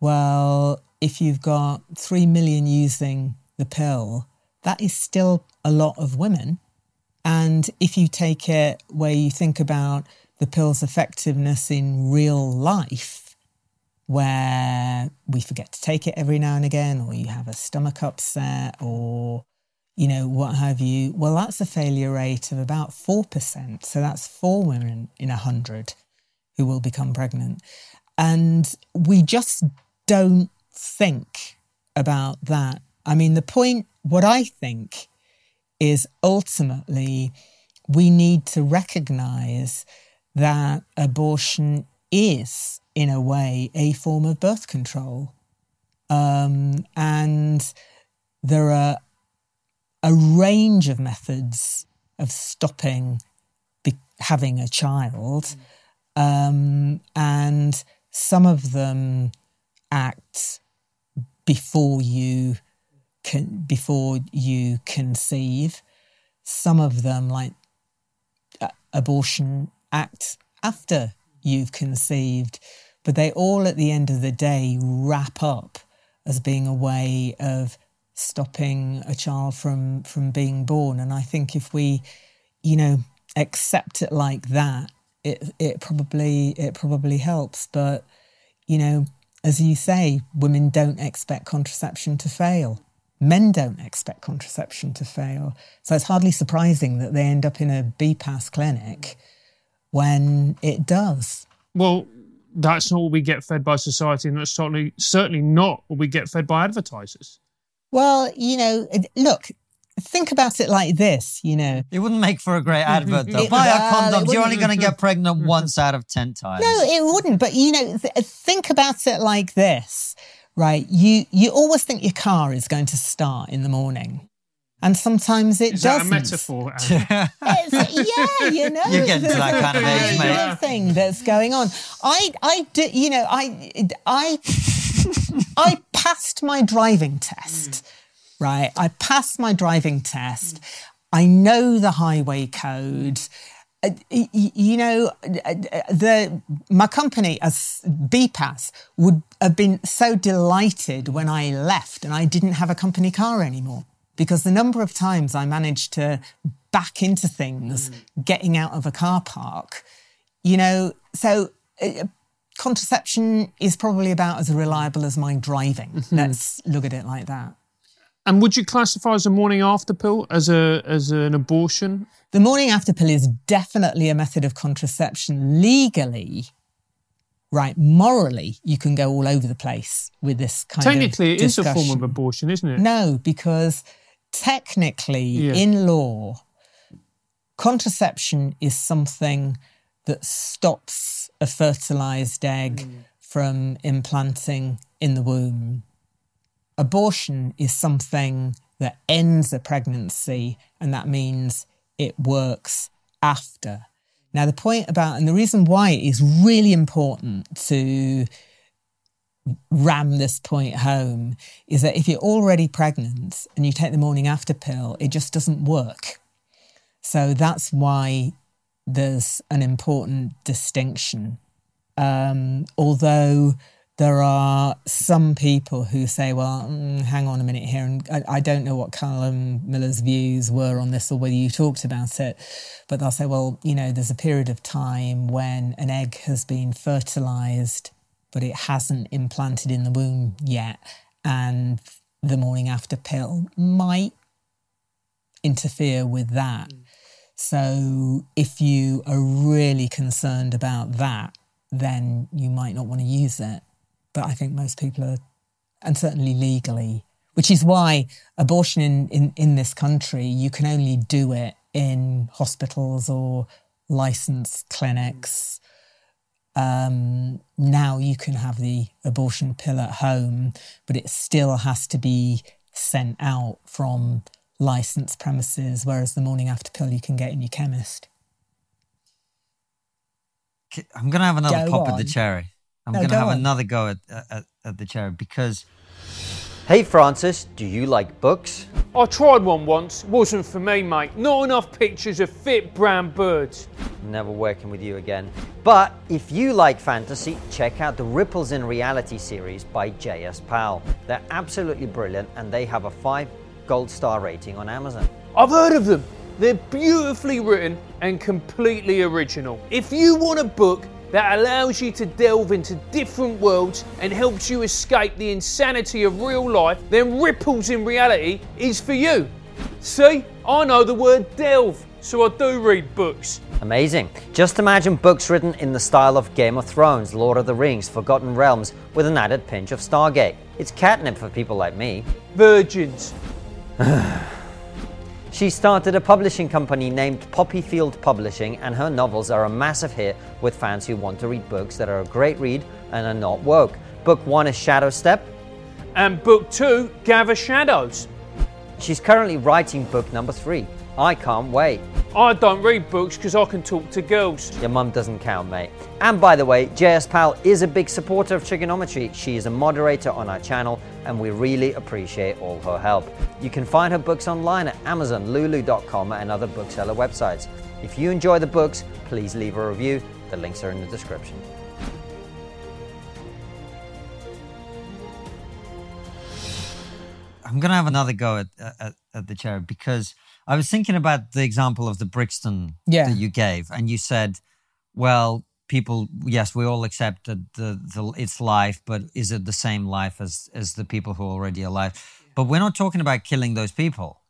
Well, if you've got 3 million using the pill, that is still a lot of women. And if you take it where you think about the pill's effectiveness in real life, where we forget to take it every now and again, or you have a stomach upset, or you know, what have you, well, that's a failure rate of about 4%. So that's 4 women in 100 who will become pregnant. And we just don't think about that. I mean, the point, what I think is ultimately we need to recognise that abortion is, in a way, a form of birth control. And there are a range of methods of stopping having a child, and some of them act before you conceive. Some of them, like abortion, act after you've conceived, but they all, at the end of the day, wrap up as being a way of stopping a child from being born. And I think if we, you know, accept it like that, it probably helps. But, you know, as you say, women don't expect contraception to fail. Men don't expect contraception to fail. So it's hardly surprising that they end up in a BPAS clinic when it does. Well, that's not what we get fed by society, and that's certainly not what we get fed by advertisers. Well, you know, look, think about it like this, you know. It wouldn't make for a great advert, though. Buy a condom, you're only going to get pregnant once out of 10 times. No, it wouldn't. But, you know, think about it like this, right? You always think your car is going to start in the morning. And sometimes it doesn't. Is that a metaphor? Yeah, you know. You're getting to that kind of age, mate. Yeah. Thing that's going on. I I passed my driving test, right? I passed my driving test. I know the highway code. You know, my company, BPAS, would have been so delighted when I left and I didn't have a company car anymore. Because the number of times I managed to back into things, getting out of a car park, you know, so contraception is probably about as reliable as my driving. Let's look at it like that. And would you classify as a morning after pill as an abortion? The morning after pill is definitely a method of contraception. Legally, right, morally, you can go all over the place with this kind of discussion. Technically, it is a form of abortion, isn't it? No, because... technically, in law, contraception is something that stops a fertilised egg from implanting in the womb. Abortion is something that ends a pregnancy, and that means it works after. Now, the point about, and the reason why it is really important to ram this point home, is that if you're already pregnant and you take the morning after pill, it just doesn't work. So that's why there's an important distinction. Although there are some people who say, well, hang on a minute here, and I don't know what Callum Miller's views were on this or whether you talked about it, but they'll say, well, you know, there's a period of time when an egg has been fertilised but it hasn't implanted in the womb yet, and the morning after pill might interfere with that. So if you are really concerned about that, then you might not want to use it. But I think most people are, and certainly legally, which is why abortion in this country, you can only do it in hospitals or licensed clinics. Now you can have the abortion pill at home, but it still has to be sent out from licensed premises, whereas the morning after pill you can get in your chemist. I'm going to have another pop at the cherry. Another go at the cherry because... Hey, Francis, do you like books? I tried one once. Wasn't for me, mate. Not enough pictures of fit brown birds. Never working with you again. But if you like fantasy, check out the Ripples in Reality series by J.S. Powell. They're absolutely brilliant and they have a 5-gold star rating on Amazon. I've heard of them. They're beautifully written and completely original. If you want a book that allows you to delve into different worlds and helps you escape the insanity of real life, then Ripples in Reality is for you. See, I know the word delve, so I do read books. Amazing. Just imagine books written in the style of Game of Thrones, Lord of the Rings, Forgotten Realms, with an added pinch of Stargate. It's catnip for people like me. Virgins. She started a publishing company named Poppyfield Publishing, and her novels are a massive hit with fans who want to read books that are a great read and are not woke. Book 1 is Shadow Step. And book 2, Gather Shadows. She's currently writing book number 3. I can't wait. I don't read books because I can talk to girls. Your mum doesn't count, mate. And by the way, J.S. Powell is a big supporter of Trigonometry. She is a moderator on our channel and we really appreciate all her help. You can find her books online at Amazon, Lulu.com and other bookseller websites. If you enjoy the books, please leave a review. The links are in the description. I'm going to have another go at the chair because... I was thinking about the example of the Brixton that you gave, and you said, well, people, yes, we all accept that it's life, but is it the same life as the people who are already alive? Yeah. But we're not talking about killing those people.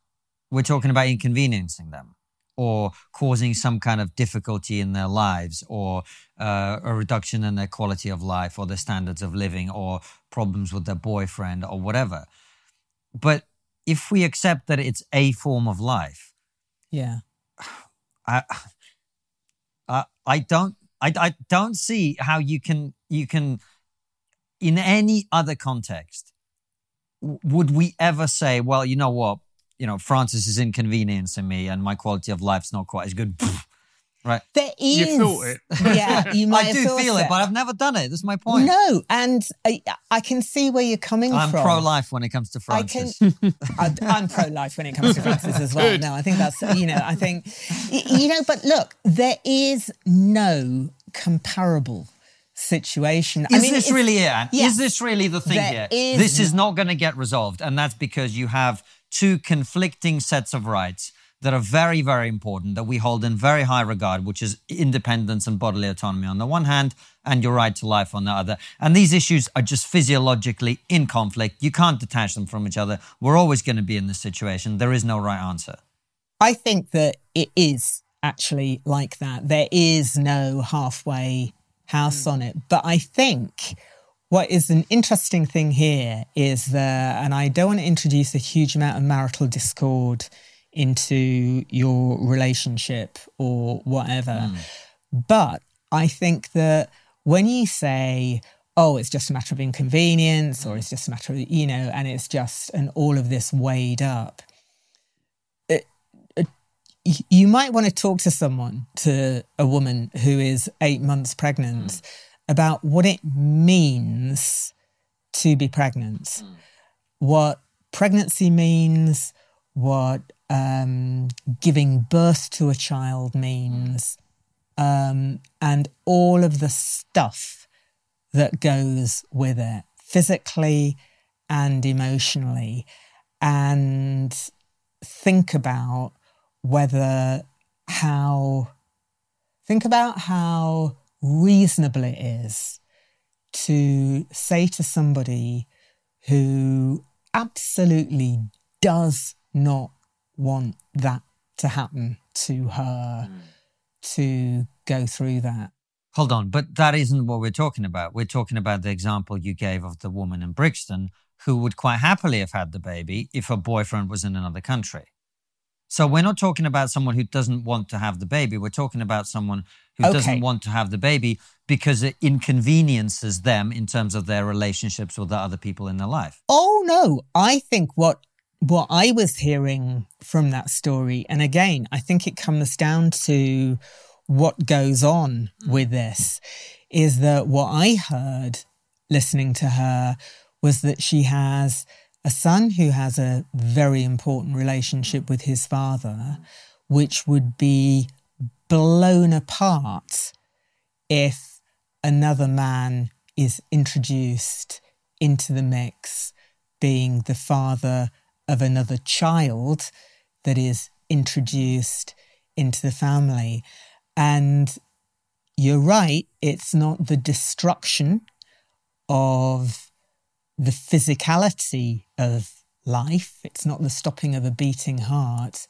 We're talking about inconveniencing them or causing some kind of difficulty in their lives or a reduction in their quality of life or their standards of living or problems with their boyfriend or whatever. But if we accept that it's a form of life, I don't see how you can in any other context would we ever say, well, you know what, you know, Francis is inconveniencing me and my quality of life's not quite as good. Right. There is. You thought it. Yeah, you might have thought it. I do feel it, but I've never done it. That's my point. No, and I can see where you're coming from. I'm pro-life when it comes to Francis. I'm pro-life when it comes to Francis as well. No, I think that's, but look, there is no comparable situation. Is this really it, Anne? Yeah. Is this really the thing here? This is not going to get resolved, and that's because you have two conflicting sets of rights that are very, very important, that we hold in very high regard, which is independence and bodily autonomy on the one hand, and your right to life on the other. And these issues are just physiologically in conflict. You can't detach them from each other. We're always going to be in this situation. There is no right answer. I think that it is actually like that. There is no halfway house on it. But I think what is an interesting thing here is that, and I don't want to introduce a huge amount of marital discord into your relationship or whatever. But I think that when you say, oh, it's just a matter of inconvenience or it's just a matter of, and it's just and all of this weighed up, you might want to talk to someone, to a woman who is 8 months pregnant about what it means to be pregnant, what pregnancy means, what giving birth to a child means, and all of the stuff that goes with it, physically and emotionally, and think about how reasonable it is to say to somebody who absolutely does not want that to happen to her, to go through that. Hold on, but that isn't what we're talking about. We're talking about the example you gave of the woman in Brixton who would quite happily have had the baby if her boyfriend was in another country. So we're not talking about someone who doesn't want to have the baby. We're talking about someone who doesn't want to have the baby because it inconveniences them in terms of their relationships with the other people in their life. Oh, no. I think what I was hearing from that story, and again, I think it comes down to what goes on with this, is that what I heard listening to her was that she has a son who has a very important relationship with his father, which would be blown apart if another man is introduced into the mix, being the father of another child that is introduced into the family. And you're right, it's not the destruction of the physicality of life. It's not the stopping of a beating heart.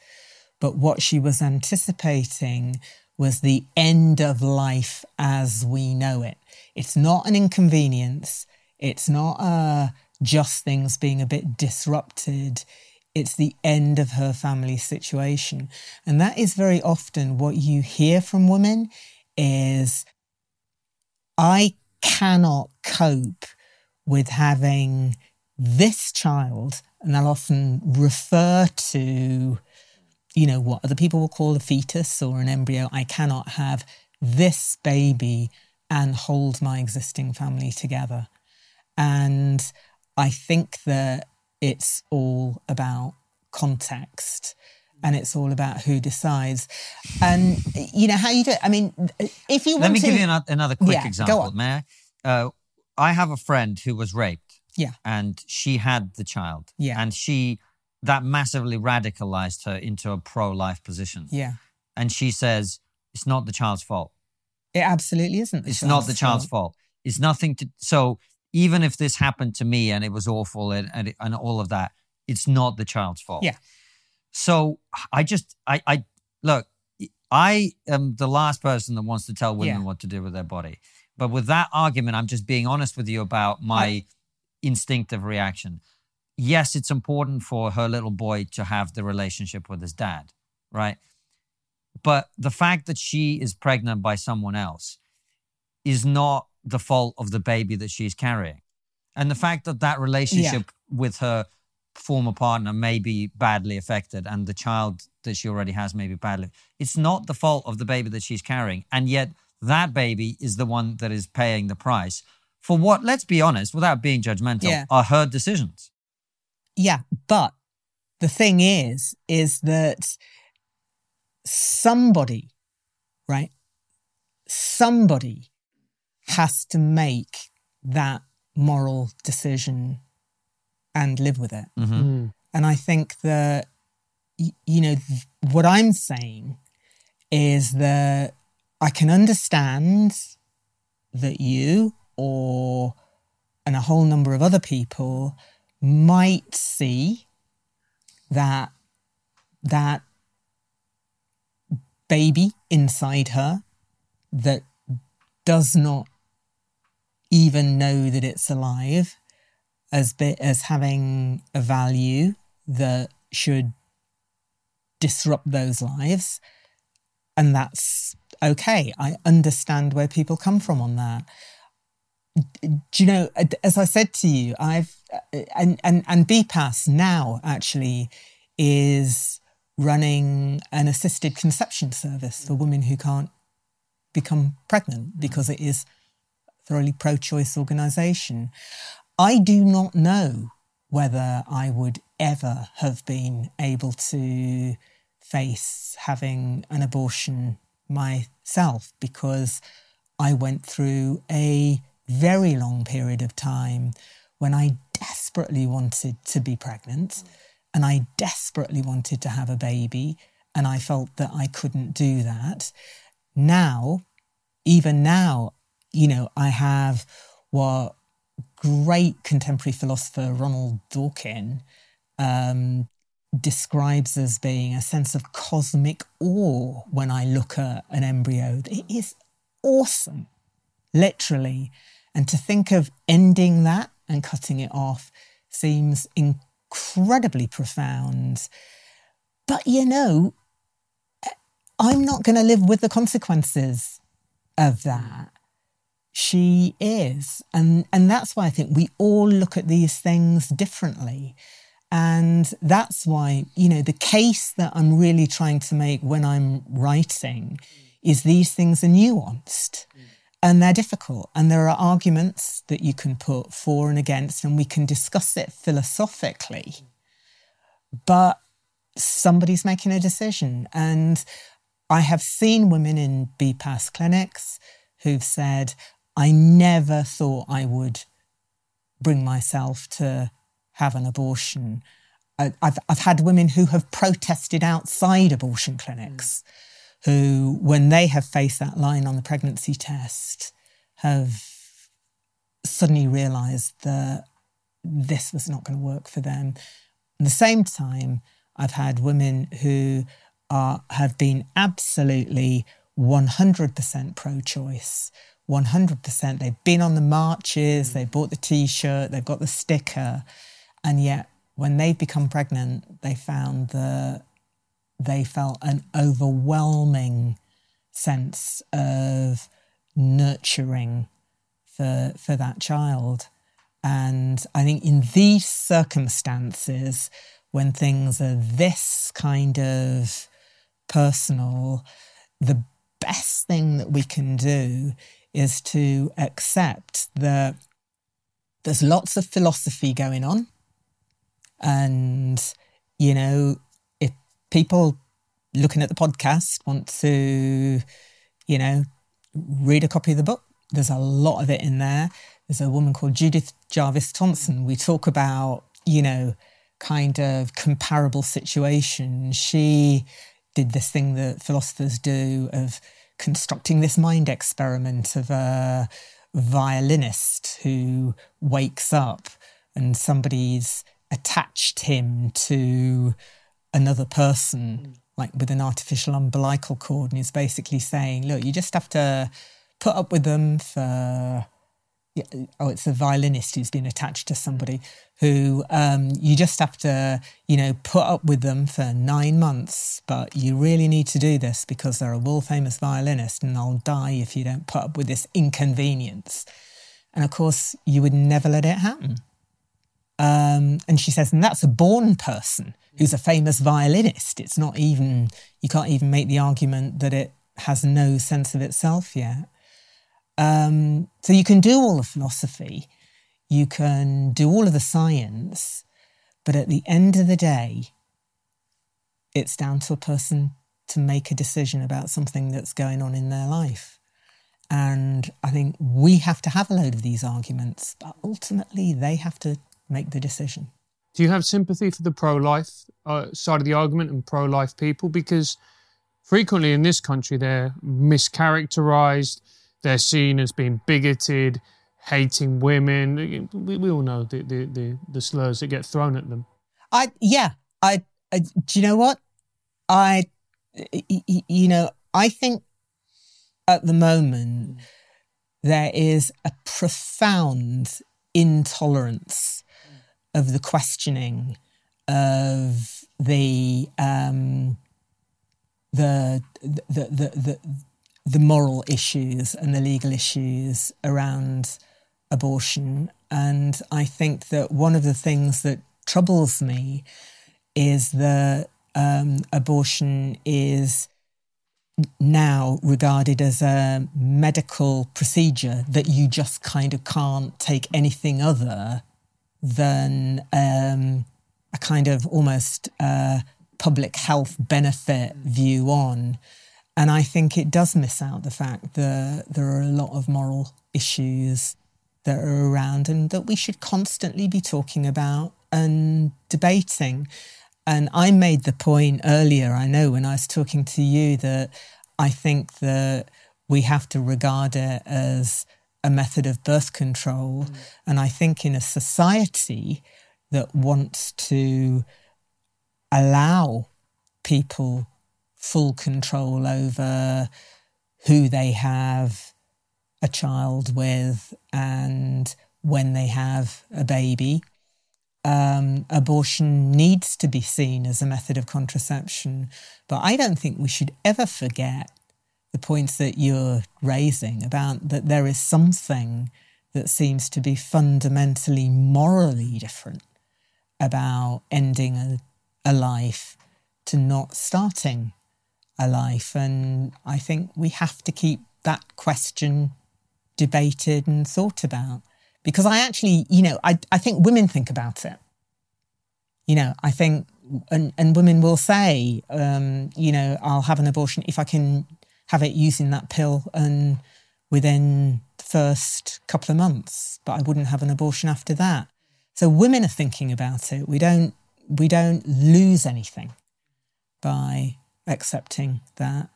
But what she was anticipating was the end of life as we know it. It's not an inconvenience. It's not a just things being a bit disrupted. It's the end of her family situation. And that is very often what you hear from women is, I cannot cope with having this child. And they'll often refer to, what other people will call a fetus or an embryo. I cannot have this baby and hold my existing family together. And I think that it's all about context and it's all about who decides and, how you do it. I mean, if you want to... Let me give you another quick example. Go on. May I? I have a friend who was raped. Yeah. And she had the child. Yeah. And that massively radicalized her into a pro-life position. Yeah. And she says, it's not the child's fault. It absolutely isn't. It's not the child's fault. It's nothing to... So... Even if this happened to me and it was awful and all of that, it's not the child's fault. Yeah. So I am the last person that wants to tell women what to do with their body. But with that argument, I'm just being honest with you about my instinctive reaction. Yes, it's important for her little boy to have the relationship with his dad, right? But the fact that she is pregnant by someone else is not the fault of the baby that she's carrying. And the fact that relationship with her former partner may be badly affected and the child that she already has may be badly. It's not the fault of the baby that she's carrying. And yet that baby is the one that is paying the price for what, let's be honest, without being judgmental, are her decisions. Yeah, but the thing is that somebody, right? Somebody has to make that moral decision and live with it. Mm-hmm. Mm. And I think that, you know, what I'm saying is that I can understand that you or and a whole number of other people might see that that baby inside her that does not even know that it's alive as having a value that should disrupt those lives. And that's okay. I understand where people come from on that. Do you know, as I said to you, I've and BPAS now actually is running an assisted conception service for women who can't become pregnant because it is a thoroughly pro-choice organisation. I do not know whether I would ever have been able to face having an abortion myself because I went through a very long period of time when I desperately wanted to be pregnant and I desperately wanted to have a baby and I felt that I couldn't do that. Now, even now, you know, I have what great contemporary philosopher Ronald Dworkin describes as being a sense of cosmic awe when I look at an embryo. It is awesome, literally. And to think of ending that and cutting it off seems incredibly profound. But, you know, I'm not going to live with the consequences of that. She is. And that's why I think we all look at these things differently. And that's why, you know, the case that I'm really trying to make when I'm writing is these things are nuanced. And they're difficult. And there are arguments that you can put for and against, and we can discuss it philosophically. But somebody's making a decision. And I have seen women in BPAS clinics who've said, I never thought I would bring myself to have an abortion. I've had women who have protested outside abortion clinics who, when they have faced that line on the pregnancy test, have suddenly realised that this was not going to work for them. At the same time, I've had women who have been absolutely 100% pro-choice, 100%. They've been on the marches, they've bought the T-shirt, they've got the sticker, and yet when they've become pregnant, they found that they felt an overwhelming sense of nurturing for that child. And I think in these circumstances, when things are this kind of personal, the best thing that we can do is to accept that there's lots of philosophy going on. And, you know, people looking at the podcast want to, you know, read a copy of the book. There's a lot of it in there. There's a woman called Judith Jarvis Thomson. We talk about, you know, kind of comparable situations. She did this thing that philosophers do of constructing this mind experiment of a violinist who wakes up and somebody's attached him to another person, like with an artificial umbilical cord, and is basically saying, look, you just have to put up with them for, oh, it's a violinist who's been attached to somebody who you just have to, you know, put up with them for 9 months, but you really need to do this because they're a world-famous violinist and they'll die if you don't put up with this inconvenience. And of course, you would never let it happen. And she says, and that's a born person who's a famous violinist. It's not even, you can't even make the argument that it has no sense of itself yet. So you can do all the philosophy, you can do all of the science, but at the end of the day, it's down to a person to make a decision about something that's going on in their life. And I think we have to have a load of these arguments, but ultimately they have to make the decision. Do you have sympathy for the pro-life side of the argument and pro-life people? Because frequently in this country, they're mischaracterised. They're seen as being bigoted, hating women. We all know the slurs that get thrown at them. Do you know what? I think at the moment there is a profound intolerance of the questioning of the moral issues and the legal issues around abortion. And I think that one of the things that troubles me is that abortion is now regarded as a medical procedure that you just kind of can't take anything other than a kind of almost public health benefit view on. And I think it does miss out the fact that there are a lot of moral issues that are around and that we should constantly be talking about and debating. And I made the point earlier, I know when I was talking to you, that I think that we have to regard it as a method of birth control. Mm. And I think in a society that wants to allow people full control over who they have a child with and when they have a baby. Abortion needs to be seen as a method of contraception. But I don't think we should ever forget the points that you're raising about that there is something that seems to be fundamentally morally different about ending a life to not starting a life. And I think we have to keep that question debated and thought about, because I actually, I think women think about it. I think, and women will say, I'll have an abortion if I can have it using that pill and within the first couple of months, but I wouldn't have an abortion after that. So women are thinking about it. We don't lose anything by accepting that.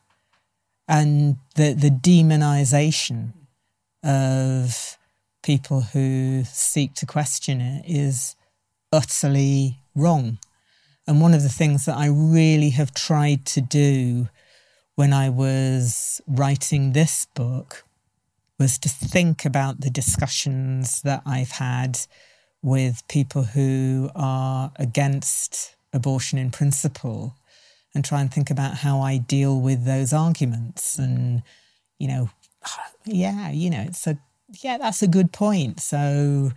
And the demonisation of people who seek to question it is utterly wrong. And one of the things that I really have tried to do when I was writing this book was to think about the discussions that I've had with people who are against abortion in principle, and try and think about how I deal with those arguments. And, that's a good point. So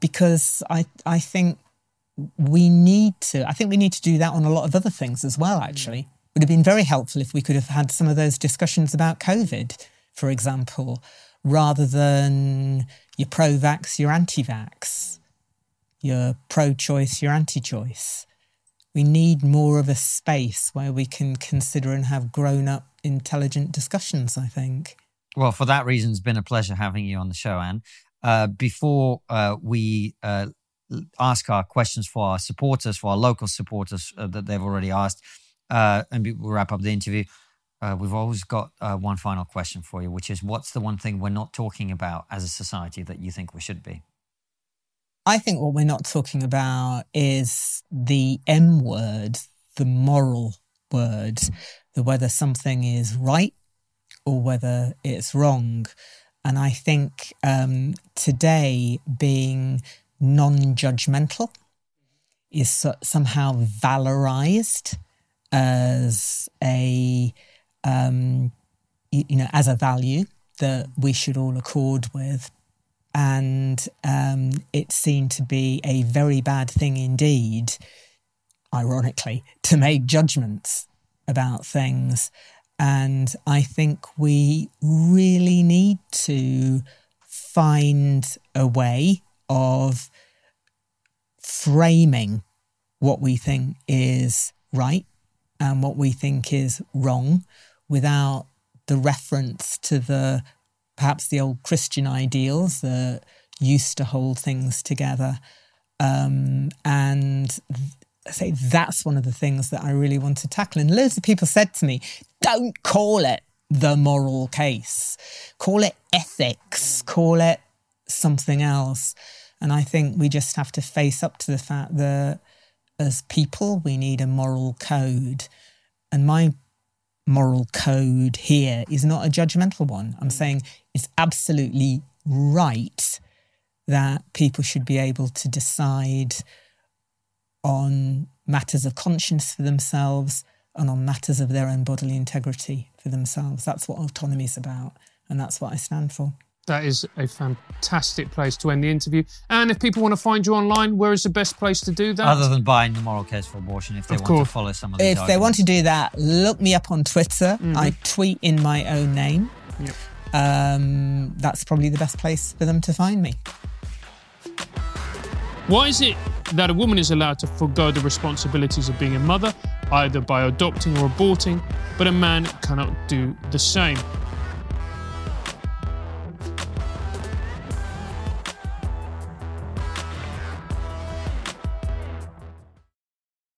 because I think we need to do that on a lot of other things as well, actually. Mm. It would have been very helpful if we could have had some of those discussions about COVID, for example, rather than you're pro-vax, you're anti-vax, you're pro-choice, you're anti-choice. We need more of a space where we can consider and have grown-up, intelligent discussions, I think. Well, for that reason, it's been a pleasure having you on the show, Anne. Before we ask our questions for our supporters, for our local supporters that they've already asked, and we'll wrap up the interview, we've always got one final question for you, which is, what's the one thing we're not talking about as a society that you think we should be? I think what we're not talking about is the M word, the moral word, the whether something is right or whether it's wrong. And I think today being non-judgmental is somehow valorized as a value that we should all accord with. and it's seen to be a very bad thing indeed, ironically, to make judgments about things. And I think we really need to find a way of framing what we think is right and what we think is wrong without the reference to perhaps the old Christian ideals that used to hold things together. And I say that's one of the things that I really want to tackle. And loads of people said to me, don't call it the moral case. Call it ethics. Call it something else. And I think we just have to face up to the fact that as people, we need a moral code. And my moral code here is not a judgmental one. I'm saying it's absolutely right that people should be able to decide on matters of conscience for themselves and on matters of their own bodily integrity for themselves. That's what autonomy is about, and that's what I stand for. That is a fantastic place to end the interview. And if people want to find you online, where is the best place to do that? Other than buying The Moral Case for Abortion, if they want to follow some of these arguments. They want to do that, look me up on Twitter. Mm-hmm. I tweet in my own name. Yep. That's probably the best place for them to find me. Why is it that a woman is allowed to forgo the responsibilities of being a mother, either by adopting or aborting, but a man cannot do the same?